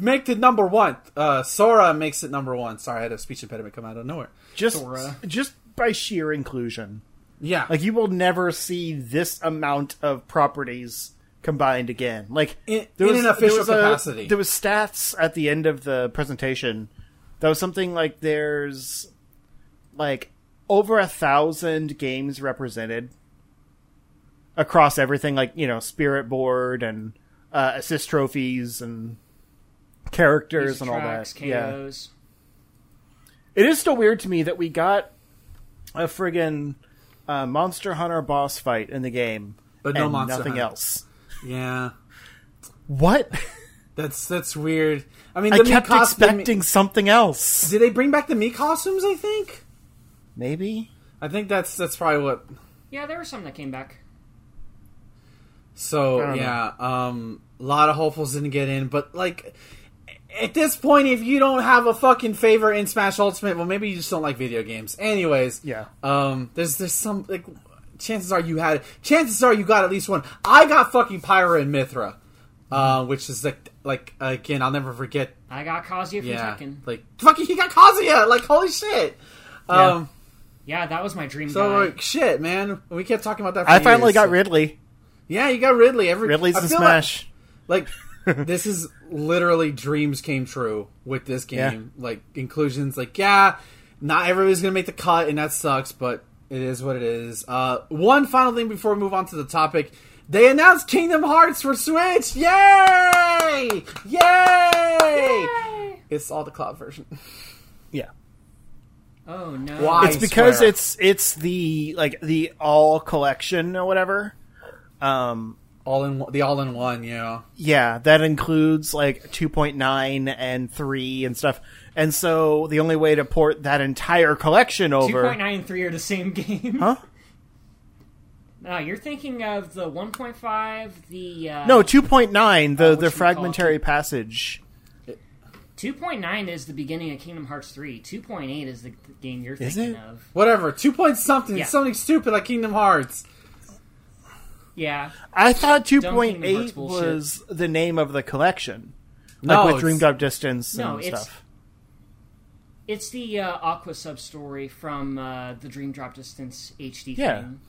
makes it number one. Sora makes it number one. Sorry, I had a speech impediment come out of nowhere. Just by sheer inclusion. Yeah. Like, you will never see this amount of properties combined again. Like, in an official capacity. There was stats at the end of the presentation. That was something like there's, like, over 1,000 games represented across everything. Like, you know, Spirit Board and... assist trophies and characters and tracks, all that. KOs. Yeah. It is still weird to me that we got a friggin' Monster Hunter boss fight in the game, but no Monster Hunter. Nothing else. Yeah. What? That's weird. I mean, I kept expecting something else. Did they bring back the Mii costumes? I think. Maybe. I think that's probably what. Yeah, there were some that came back. So, yeah, a lot of hopefuls didn't get in, but, like, at this point, if you don't have a fucking favorite in Smash Ultimate, well, maybe you just don't like video games. Anyways, yeah, there's some, like, chances are you had it. Chances are you got at least one. I got fucking Pyra and Mithra, which is, like again, I'll never forget. I got Kazuya for Tekken. Like, fucking, he got Kazuya! Like, holy shit! Yeah, that was my dream guy. Like, shit, man. We kept talking about that for years. I finally got Ridley. Yeah, you got Ridley. Ridley's in Smash. Like this is literally dreams came true with this game. Yeah. Like, inclusions. Like, yeah, not everybody's going to make the cut, and that sucks, but it is what it is. One final thing before we move on to the topic. They announced Kingdom Hearts for Switch! Yay! Yay! It's all the cloud version. Yeah. Oh, no. Why? It's because it's the, like, the all collection or whatever. All in one, yeah. Yeah, that includes like 2.9 and 3 and stuff. And so the only way to port that entire collection over 2.9 and 3 are the same game. Huh? No, you're thinking of the 1.5, the No, 2.9, the fragmentary passage. 2.9 is the beginning of Kingdom Hearts 3. 2.8 is the game you're thinking of. Whatever, 2. Something, yeah. Something stupid like Kingdom Hearts. Yeah, I thought 2.8 was the name of the collection, with Dream Job Distance and stuff. It's the Aqua sub-story from the Dream Job Distance HD thing.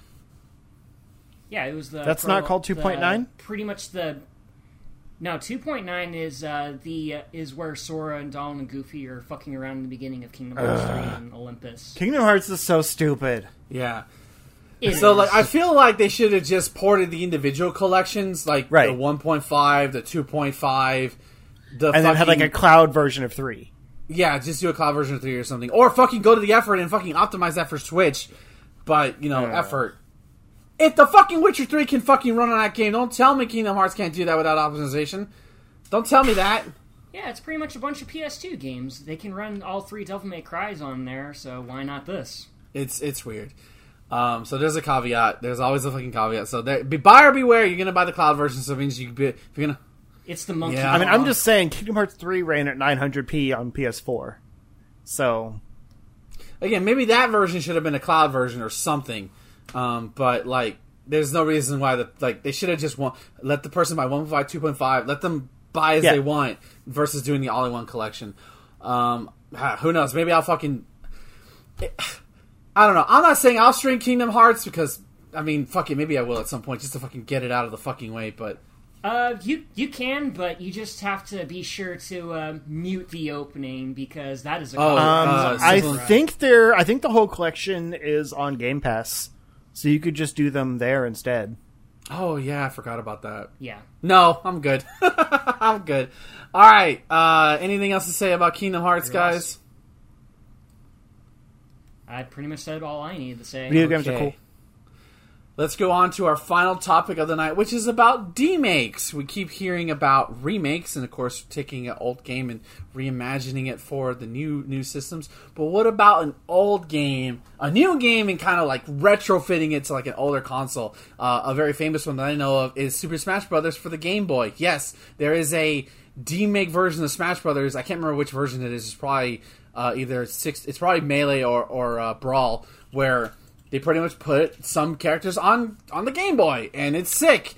Yeah, it was the... That's not called 2.9? Pretty much the... No, 2.9 is where Sora and Donald and Goofy are fucking around in the beginning of Kingdom Hearts 3 and Olympus. Kingdom Hearts is so stupid. Yeah. So, like, I feel like they should have just ported the individual collections, like the 1.5, the 2.5, and then had like a cloud version of 3. Yeah, just do a cloud version of 3 or something, or fucking go to the effort and fucking optimize that for Switch. But effort. If the fucking Witcher 3 can fucking run on that game, don't tell me Kingdom Hearts can't do that without optimization. Don't tell me that. Yeah, it's pretty much a bunch of PS2 games. They can run all 3 Devil May Cry's on there, so why not this? It's weird. So there's a caveat. There's always a fucking caveat. So buyer beware. You're gonna buy the cloud version, so it means you're gonna. It's the monkey. Yeah. I mean, I'm just saying, Kingdom Hearts 3 ran at 900p on PS4. So, again, maybe that version should have been a cloud version or something. But like, there's no reason why they should have just let the person buy 1.5, 2.5, let them buy as they want versus doing the all-in-one collection. Who knows? Maybe I'll fucking. I don't know. I'm not saying I'll stream Kingdom Hearts because, I mean, fuck it, maybe I will at some point just to fucking get it out of the fucking way, but... You can, but you just have to be sure to mute the opening because that is a... I think the whole collection is on Game Pass, so you could just do them there instead. Oh, yeah, I forgot about that. Yeah. No, I'm good. I'm good. All right. Anything else to say about Kingdom Hearts, guys? I pretty much said all I needed to say. Video games are cool. Let's go on to our final topic of the night, which is about demakes. We keep hearing about remakes and, of course, taking an old game and reimagining it for the new systems. But what about an old game, a new game, and kind of like retrofitting it to like an older console? A very famous one that I know of is Super Smash Bros. For the Game Boy. Yes, there is a demake version of Smash Bros. I can't remember which version it is. It's probably it's probably Melee or Brawl, where they pretty much put some characters on the Game Boy, and it's sick.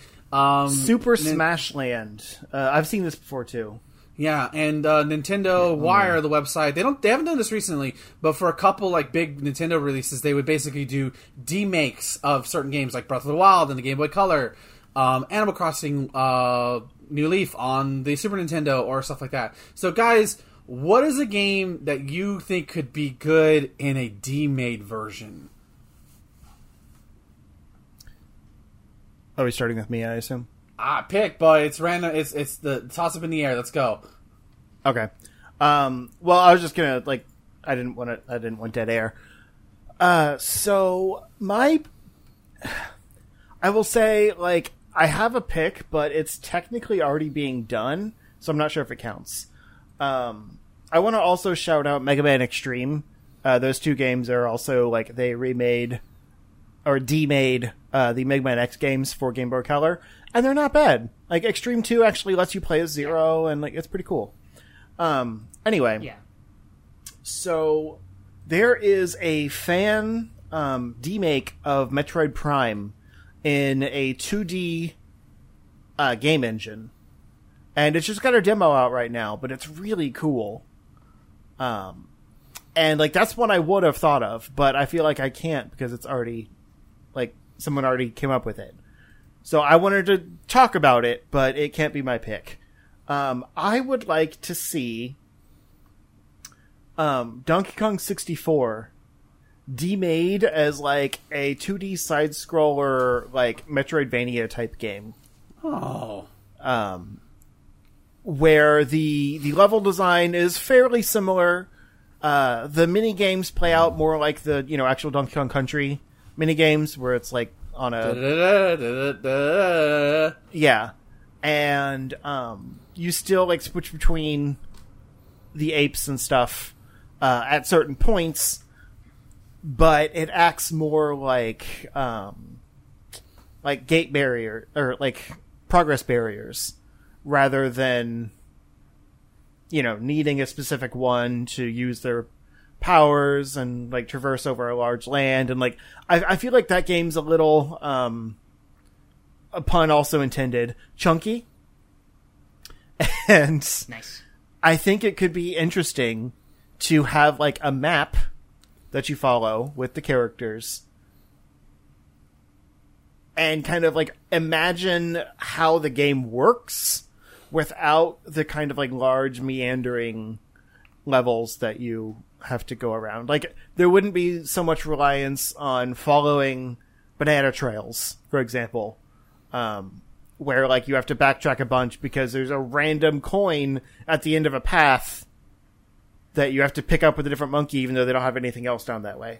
Super Smash Land. I've seen this before too. Yeah, and Nintendo Wire, the website, they haven't done this recently, but for a couple like big Nintendo releases, they would basically do demakes of certain games, like Breath of the Wild and the Game Boy Color, Animal Crossing, New Leaf on the Super Nintendo, or stuff like that. So, guys, what is a game that you think could be good in a demade version? Are we starting with me, I assume? Pick, but it's random. It's the toss up in the air. Let's go. Okay. Well, I was just gonna I didn't want dead air. I will say I have a pick, but it's technically already being done, so I'm not sure if it counts. I want to also shout out Mega Man Extreme. Those two games are also they remade or demade the Mega Man X games for Game Boy Color, and they're not bad. Extreme 2 actually lets you play as Zero, and it's pretty cool. Anyway, yeah. So there is a fan demake of Metroid Prime in a 2D game engine, and it's just got a demo out right now, but it's really cool. And that's one I would have thought of, but I feel like I can't because it's already someone already came up with it. So I wanted to talk about it, but it can't be my pick. I would like to see Donkey Kong 64 demade as a 2D side scroller Metroidvania type game. Oh. Where the level design is fairly similar. The mini games play out more like the actual Donkey Kong Country mini games, where it's on a yeah, and you still switch between the apes and stuff at certain points, but it acts more like gate barrier or progress barriers rather than needing a specific one to use their powers and traverse over a large land. And I feel like that game's a little, a pun also intended, chunky. And nice. I think it could be interesting to have a map that you follow with the characters and kind of imagine how the game works without the kind of large meandering levels that you have to go around. There wouldn't be so much reliance on following banana trails, for example, where you have to backtrack a bunch because there's a random coin at the end of a path that you have to pick up with a different monkey, even though they don't have anything else down that way.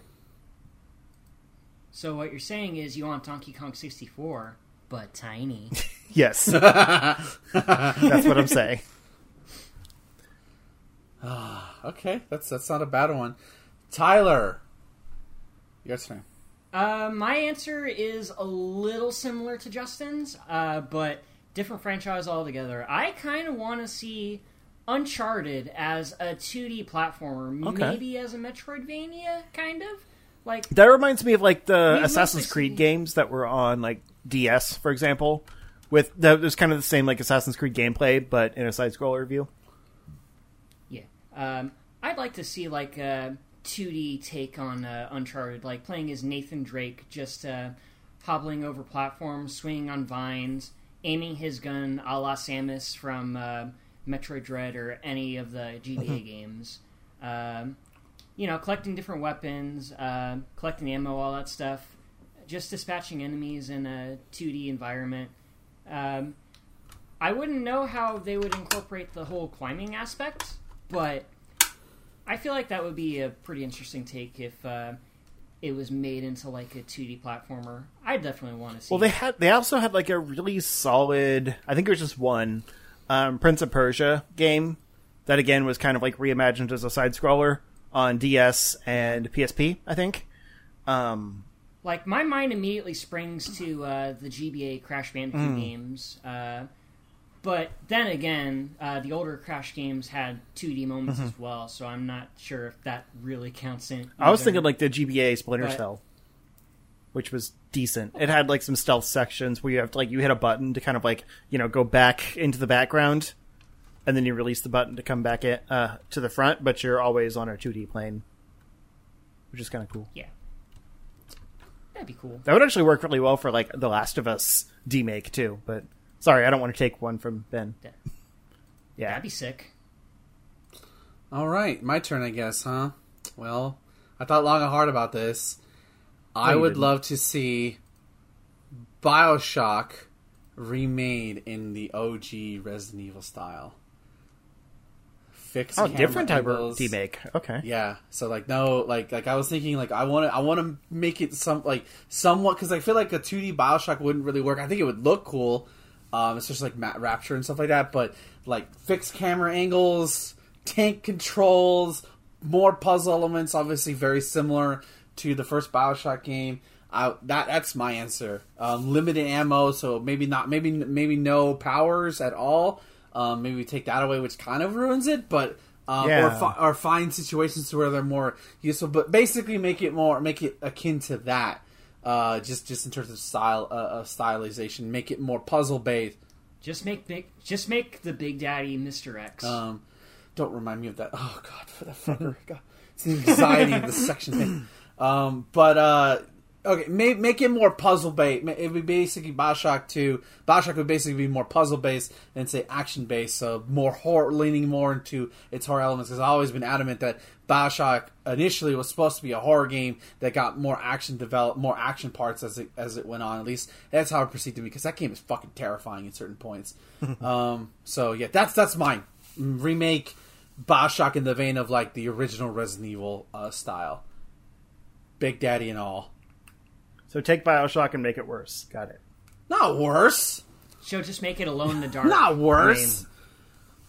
So what you're saying is you want Donkey Kong 64... but tiny. Yes. That's what I'm saying. Okay, that's not a bad one. Tyler, your turn. My answer is a little similar to Justin's, but different franchise altogether. I kind of want to see Uncharted as a 2D platformer, maybe as a Metroidvania, kind of. That reminds me of the Assassin's Creed games that were on DS, for example, with there's kind of the same Assassin's Creed gameplay, but in a side scroller view. Yeah, I'd like to see a 2D take on Uncharted, playing as Nathan Drake, just hobbling over platforms, swinging on vines, aiming his gun, a la Samus from Metroid Dread or any of the GTA games. Collecting different weapons, collecting ammo, all that stuff. just dispatching enemies in a 2D environment. I wouldn't know how they would incorporate the whole climbing aspect, but I feel like that would be a pretty interesting take if it was made into like a 2D platformer. I definitely want to see. Well, they also had like a really solid, I think it was just one Prince of Persia game that again was kind of like reimagined as a side scroller on DS and PSP, I think. Like, my mind immediately springs to the GBA Crash Bandicoot games. But then again, the older Crash games had 2D moments as well, so I'm not sure if that really counts in. I was thinking, like, the GBA Splinter Cell, which was decent. It had, like, some stealth sections where you have to, like, you hit a button to kind of, like, you know, go back into the background, and then you release the button to come back to the front, but you're always on a 2D plane, which is kind of cool. Yeah. That'd be cool. That would actually work really well for, like, The Last of Us demake, too. But, sorry, I don't want to take one from Ben. Yeah. That'd be sick. All right. My turn, I guess, huh? Well, I thought long and hard about this. I would love to see BioShock remade in the OG Resident Evil style. Fix different type of demake. Okay. Yeah. So like I was thinking like I want to make it somewhat because I feel like a 2D BioShock wouldn't really work. I think it would look cool, especially like Matt Rapture and stuff like that. But like fixed camera angles, tank controls, more puzzle elements. Obviously, very similar to the first BioShock game. That's my answer. Limited ammo, so maybe no powers at all. Maybe we take that away, which kind of ruins it, but or find situations to where they're more useful. But basically, make it akin to that. Just in terms of style of stylization, make it more puzzle based. Just make the Big Daddy Mr. X. Don't remind me of that. Oh God, for the fucker, God, it's the anxiety of the section thing. Okay, make it more puzzle-based. It would basically BioShock 2. BioShock would basically be more puzzle-based than, say, action-based, so more horror, leaning more into its horror elements, because I've always been adamant that BioShock initially was supposed to be a horror game that got more action parts as it went on. At least that's how it perceived to me, because that game is fucking terrifying at certain points. So, yeah, that's mine. Remake BioShock in the vein of, like, the original Resident Evil style. Big Daddy and all. So take BioShock and make it worse. Got it. Not worse. So just make it Alone in the Dark. Not worse.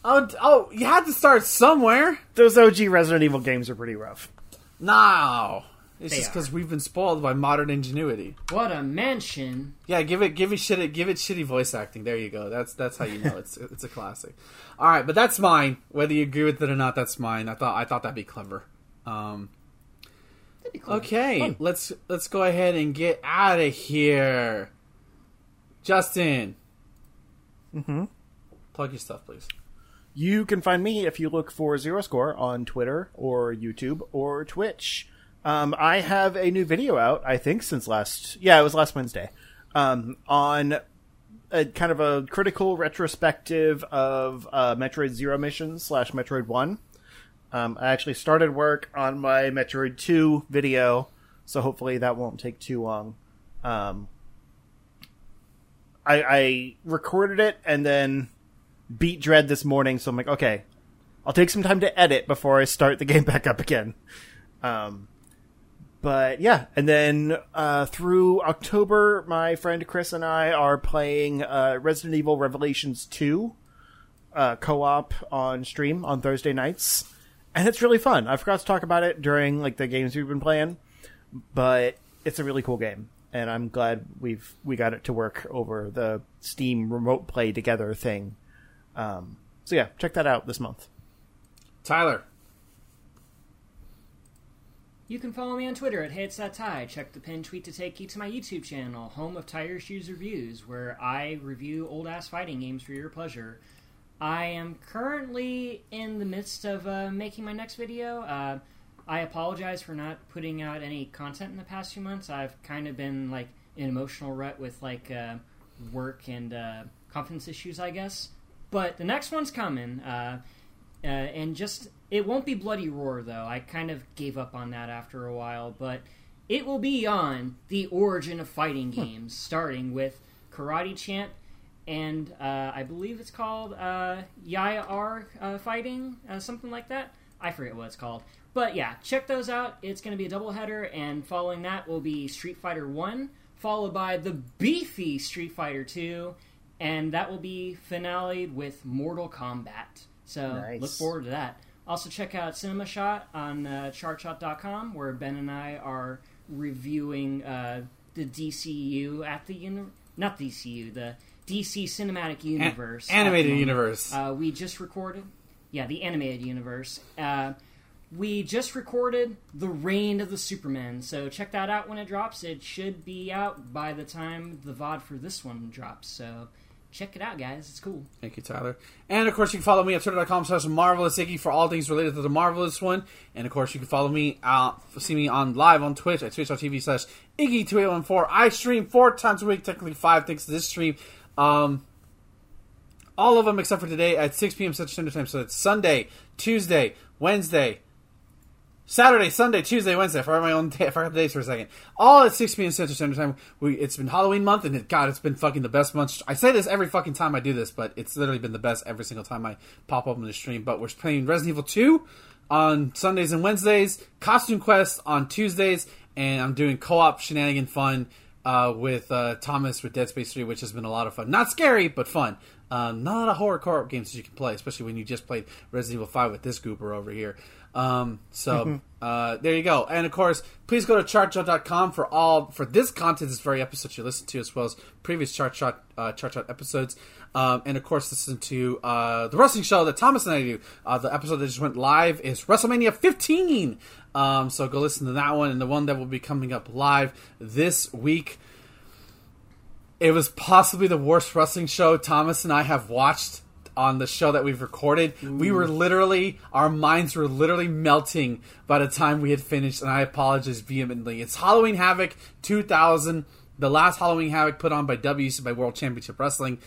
Oh, you had to start somewhere. Those OG Resident Evil games are pretty rough. No. It's just because we've been spoiled by modern ingenuity. What a mention. Yeah, give it shitty voice acting. There you go. That's how you know it's a classic. All right, but that's mine. Whether you agree with it or not, that's mine. I thought that'd be clever. Cool. Okay, let's go ahead and get out of here. Justin, plug your stuff, please. You can find me if you look for Zero Score on Twitter or YouTube or Twitch. I have a new video out, I think, since last Wednesday, on a kind of a critical retrospective of Metroid Zero Mission / Metroid 1. I actually started work on my Metroid 2 video, so hopefully that won't take too long. I recorded it and then beat Dread this morning, so I'm like, okay, I'll take some time to edit before I start the game back up again. But yeah, and then through October, my friend Chris and I are playing Resident Evil Revelations 2 co-op on stream on Thursday nights. And it's really fun. I forgot to talk about it during like the games we've been playing, but it's a really cool game, and I'm glad we got it to work over the Steam remote play together thing. So yeah, check that out this month. Tyler, you can follow me on Twitter at @HeyIt'sThatTy. Check the pinned tweet to take you to my YouTube channel, home of Tyler's Shoes Reviews, where I review old ass fighting games for your pleasure. I am currently in the midst of making my next video. I apologize for not putting out any content in the past few months. I've kind of been like in an emotional rut with like work and confidence issues, I guess. But the next one's coming, and it won't be Bloody Roar though. I kind of gave up on that after a while, but It will be on the origin of fighting games, starting with Karate Champ and I believe it's called Yai-R Fighting, something like that. I forget what it's called. But yeah, check those out. It's going to be a doubleheader, and following that will be Street Fighter 1, followed by the beefy Street Fighter 2, and that will be finaled with Mortal Kombat. So nice. Look forward to that. Also check out Cinemashot on ChargeShot.com, where Ben and I are reviewing the DCU at the... not DCU, the DC Cinematic Universe. Animated Universe. We just recorded... Yeah, the Animated Universe. We just recorded The Reign of the Superman, so check that out when it drops. It should be out by the time the VOD for this one drops, so... Check it out, guys. It's cool. Thank you, Tyler. And, of course, you can follow me at twitter.com/MarvelousIggy for all things related to The Marvelous One. And, of course, you can follow me, see me on live on Twitch at twitch.tv/Iggy2814. I stream 4 times a week, technically 5 thanks to this stream. All of them except for today at 6 p.m. Central Standard Time. So it's Sunday, Tuesday, Wednesday, Saturday, Sunday, Tuesday, Wednesday. I forgot my own day. I forgot the days for a second. All at 6 p.m. Central Standard Time. It's been Halloween month, and it's been fucking the best month. I say this every fucking time I do this, but it's literally been the best every single time I pop up on the stream. But we're playing Resident Evil 2 on Sundays and Wednesdays, Costume Quest on Tuesdays, and I'm doing co-op shenanigan fun with Thomas with Dead Space 3, which has been a lot of fun. Not scary, but fun. Not a lot of horror co-op games that you can play, especially when you just played Resident Evil 5 with this goober over here. There you go. And of course, please go to ChargeShot.com for this content, this very episode you listen to, as well as previous ChargeShot episodes. And of course, listen to the wrestling show that Thomas and I do. The episode that just went live is WrestleMania 15. So go listen to that one, and the one that will be coming up live this week. It was possibly the worst wrestling show Thomas and I have watched on the show that we've recorded. Ooh. Our minds were literally melting by the time we had finished, and I apologize vehemently. It's Halloween Havoc 2000, the last Halloween Havoc put on by WCW, by World Championship Wrestling.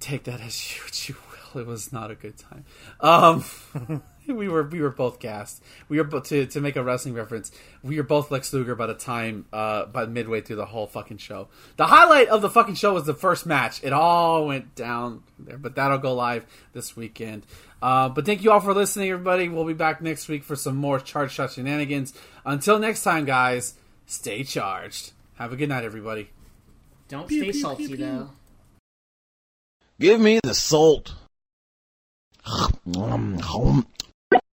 Take that as you will. It was not a good time. We were both gassed. We were both, to make a wrestling reference, we were both Lex Luger by the time, by midway through the whole fucking show. The highlight of the fucking show was the first match. It all went down there, but that'll go live this weekend. But thank you all for listening, everybody. We'll be back next week for some more Charge Shot shenanigans. Until next time, guys, stay charged. Have a good night, everybody. Don't stay salty, though. Give me the salt.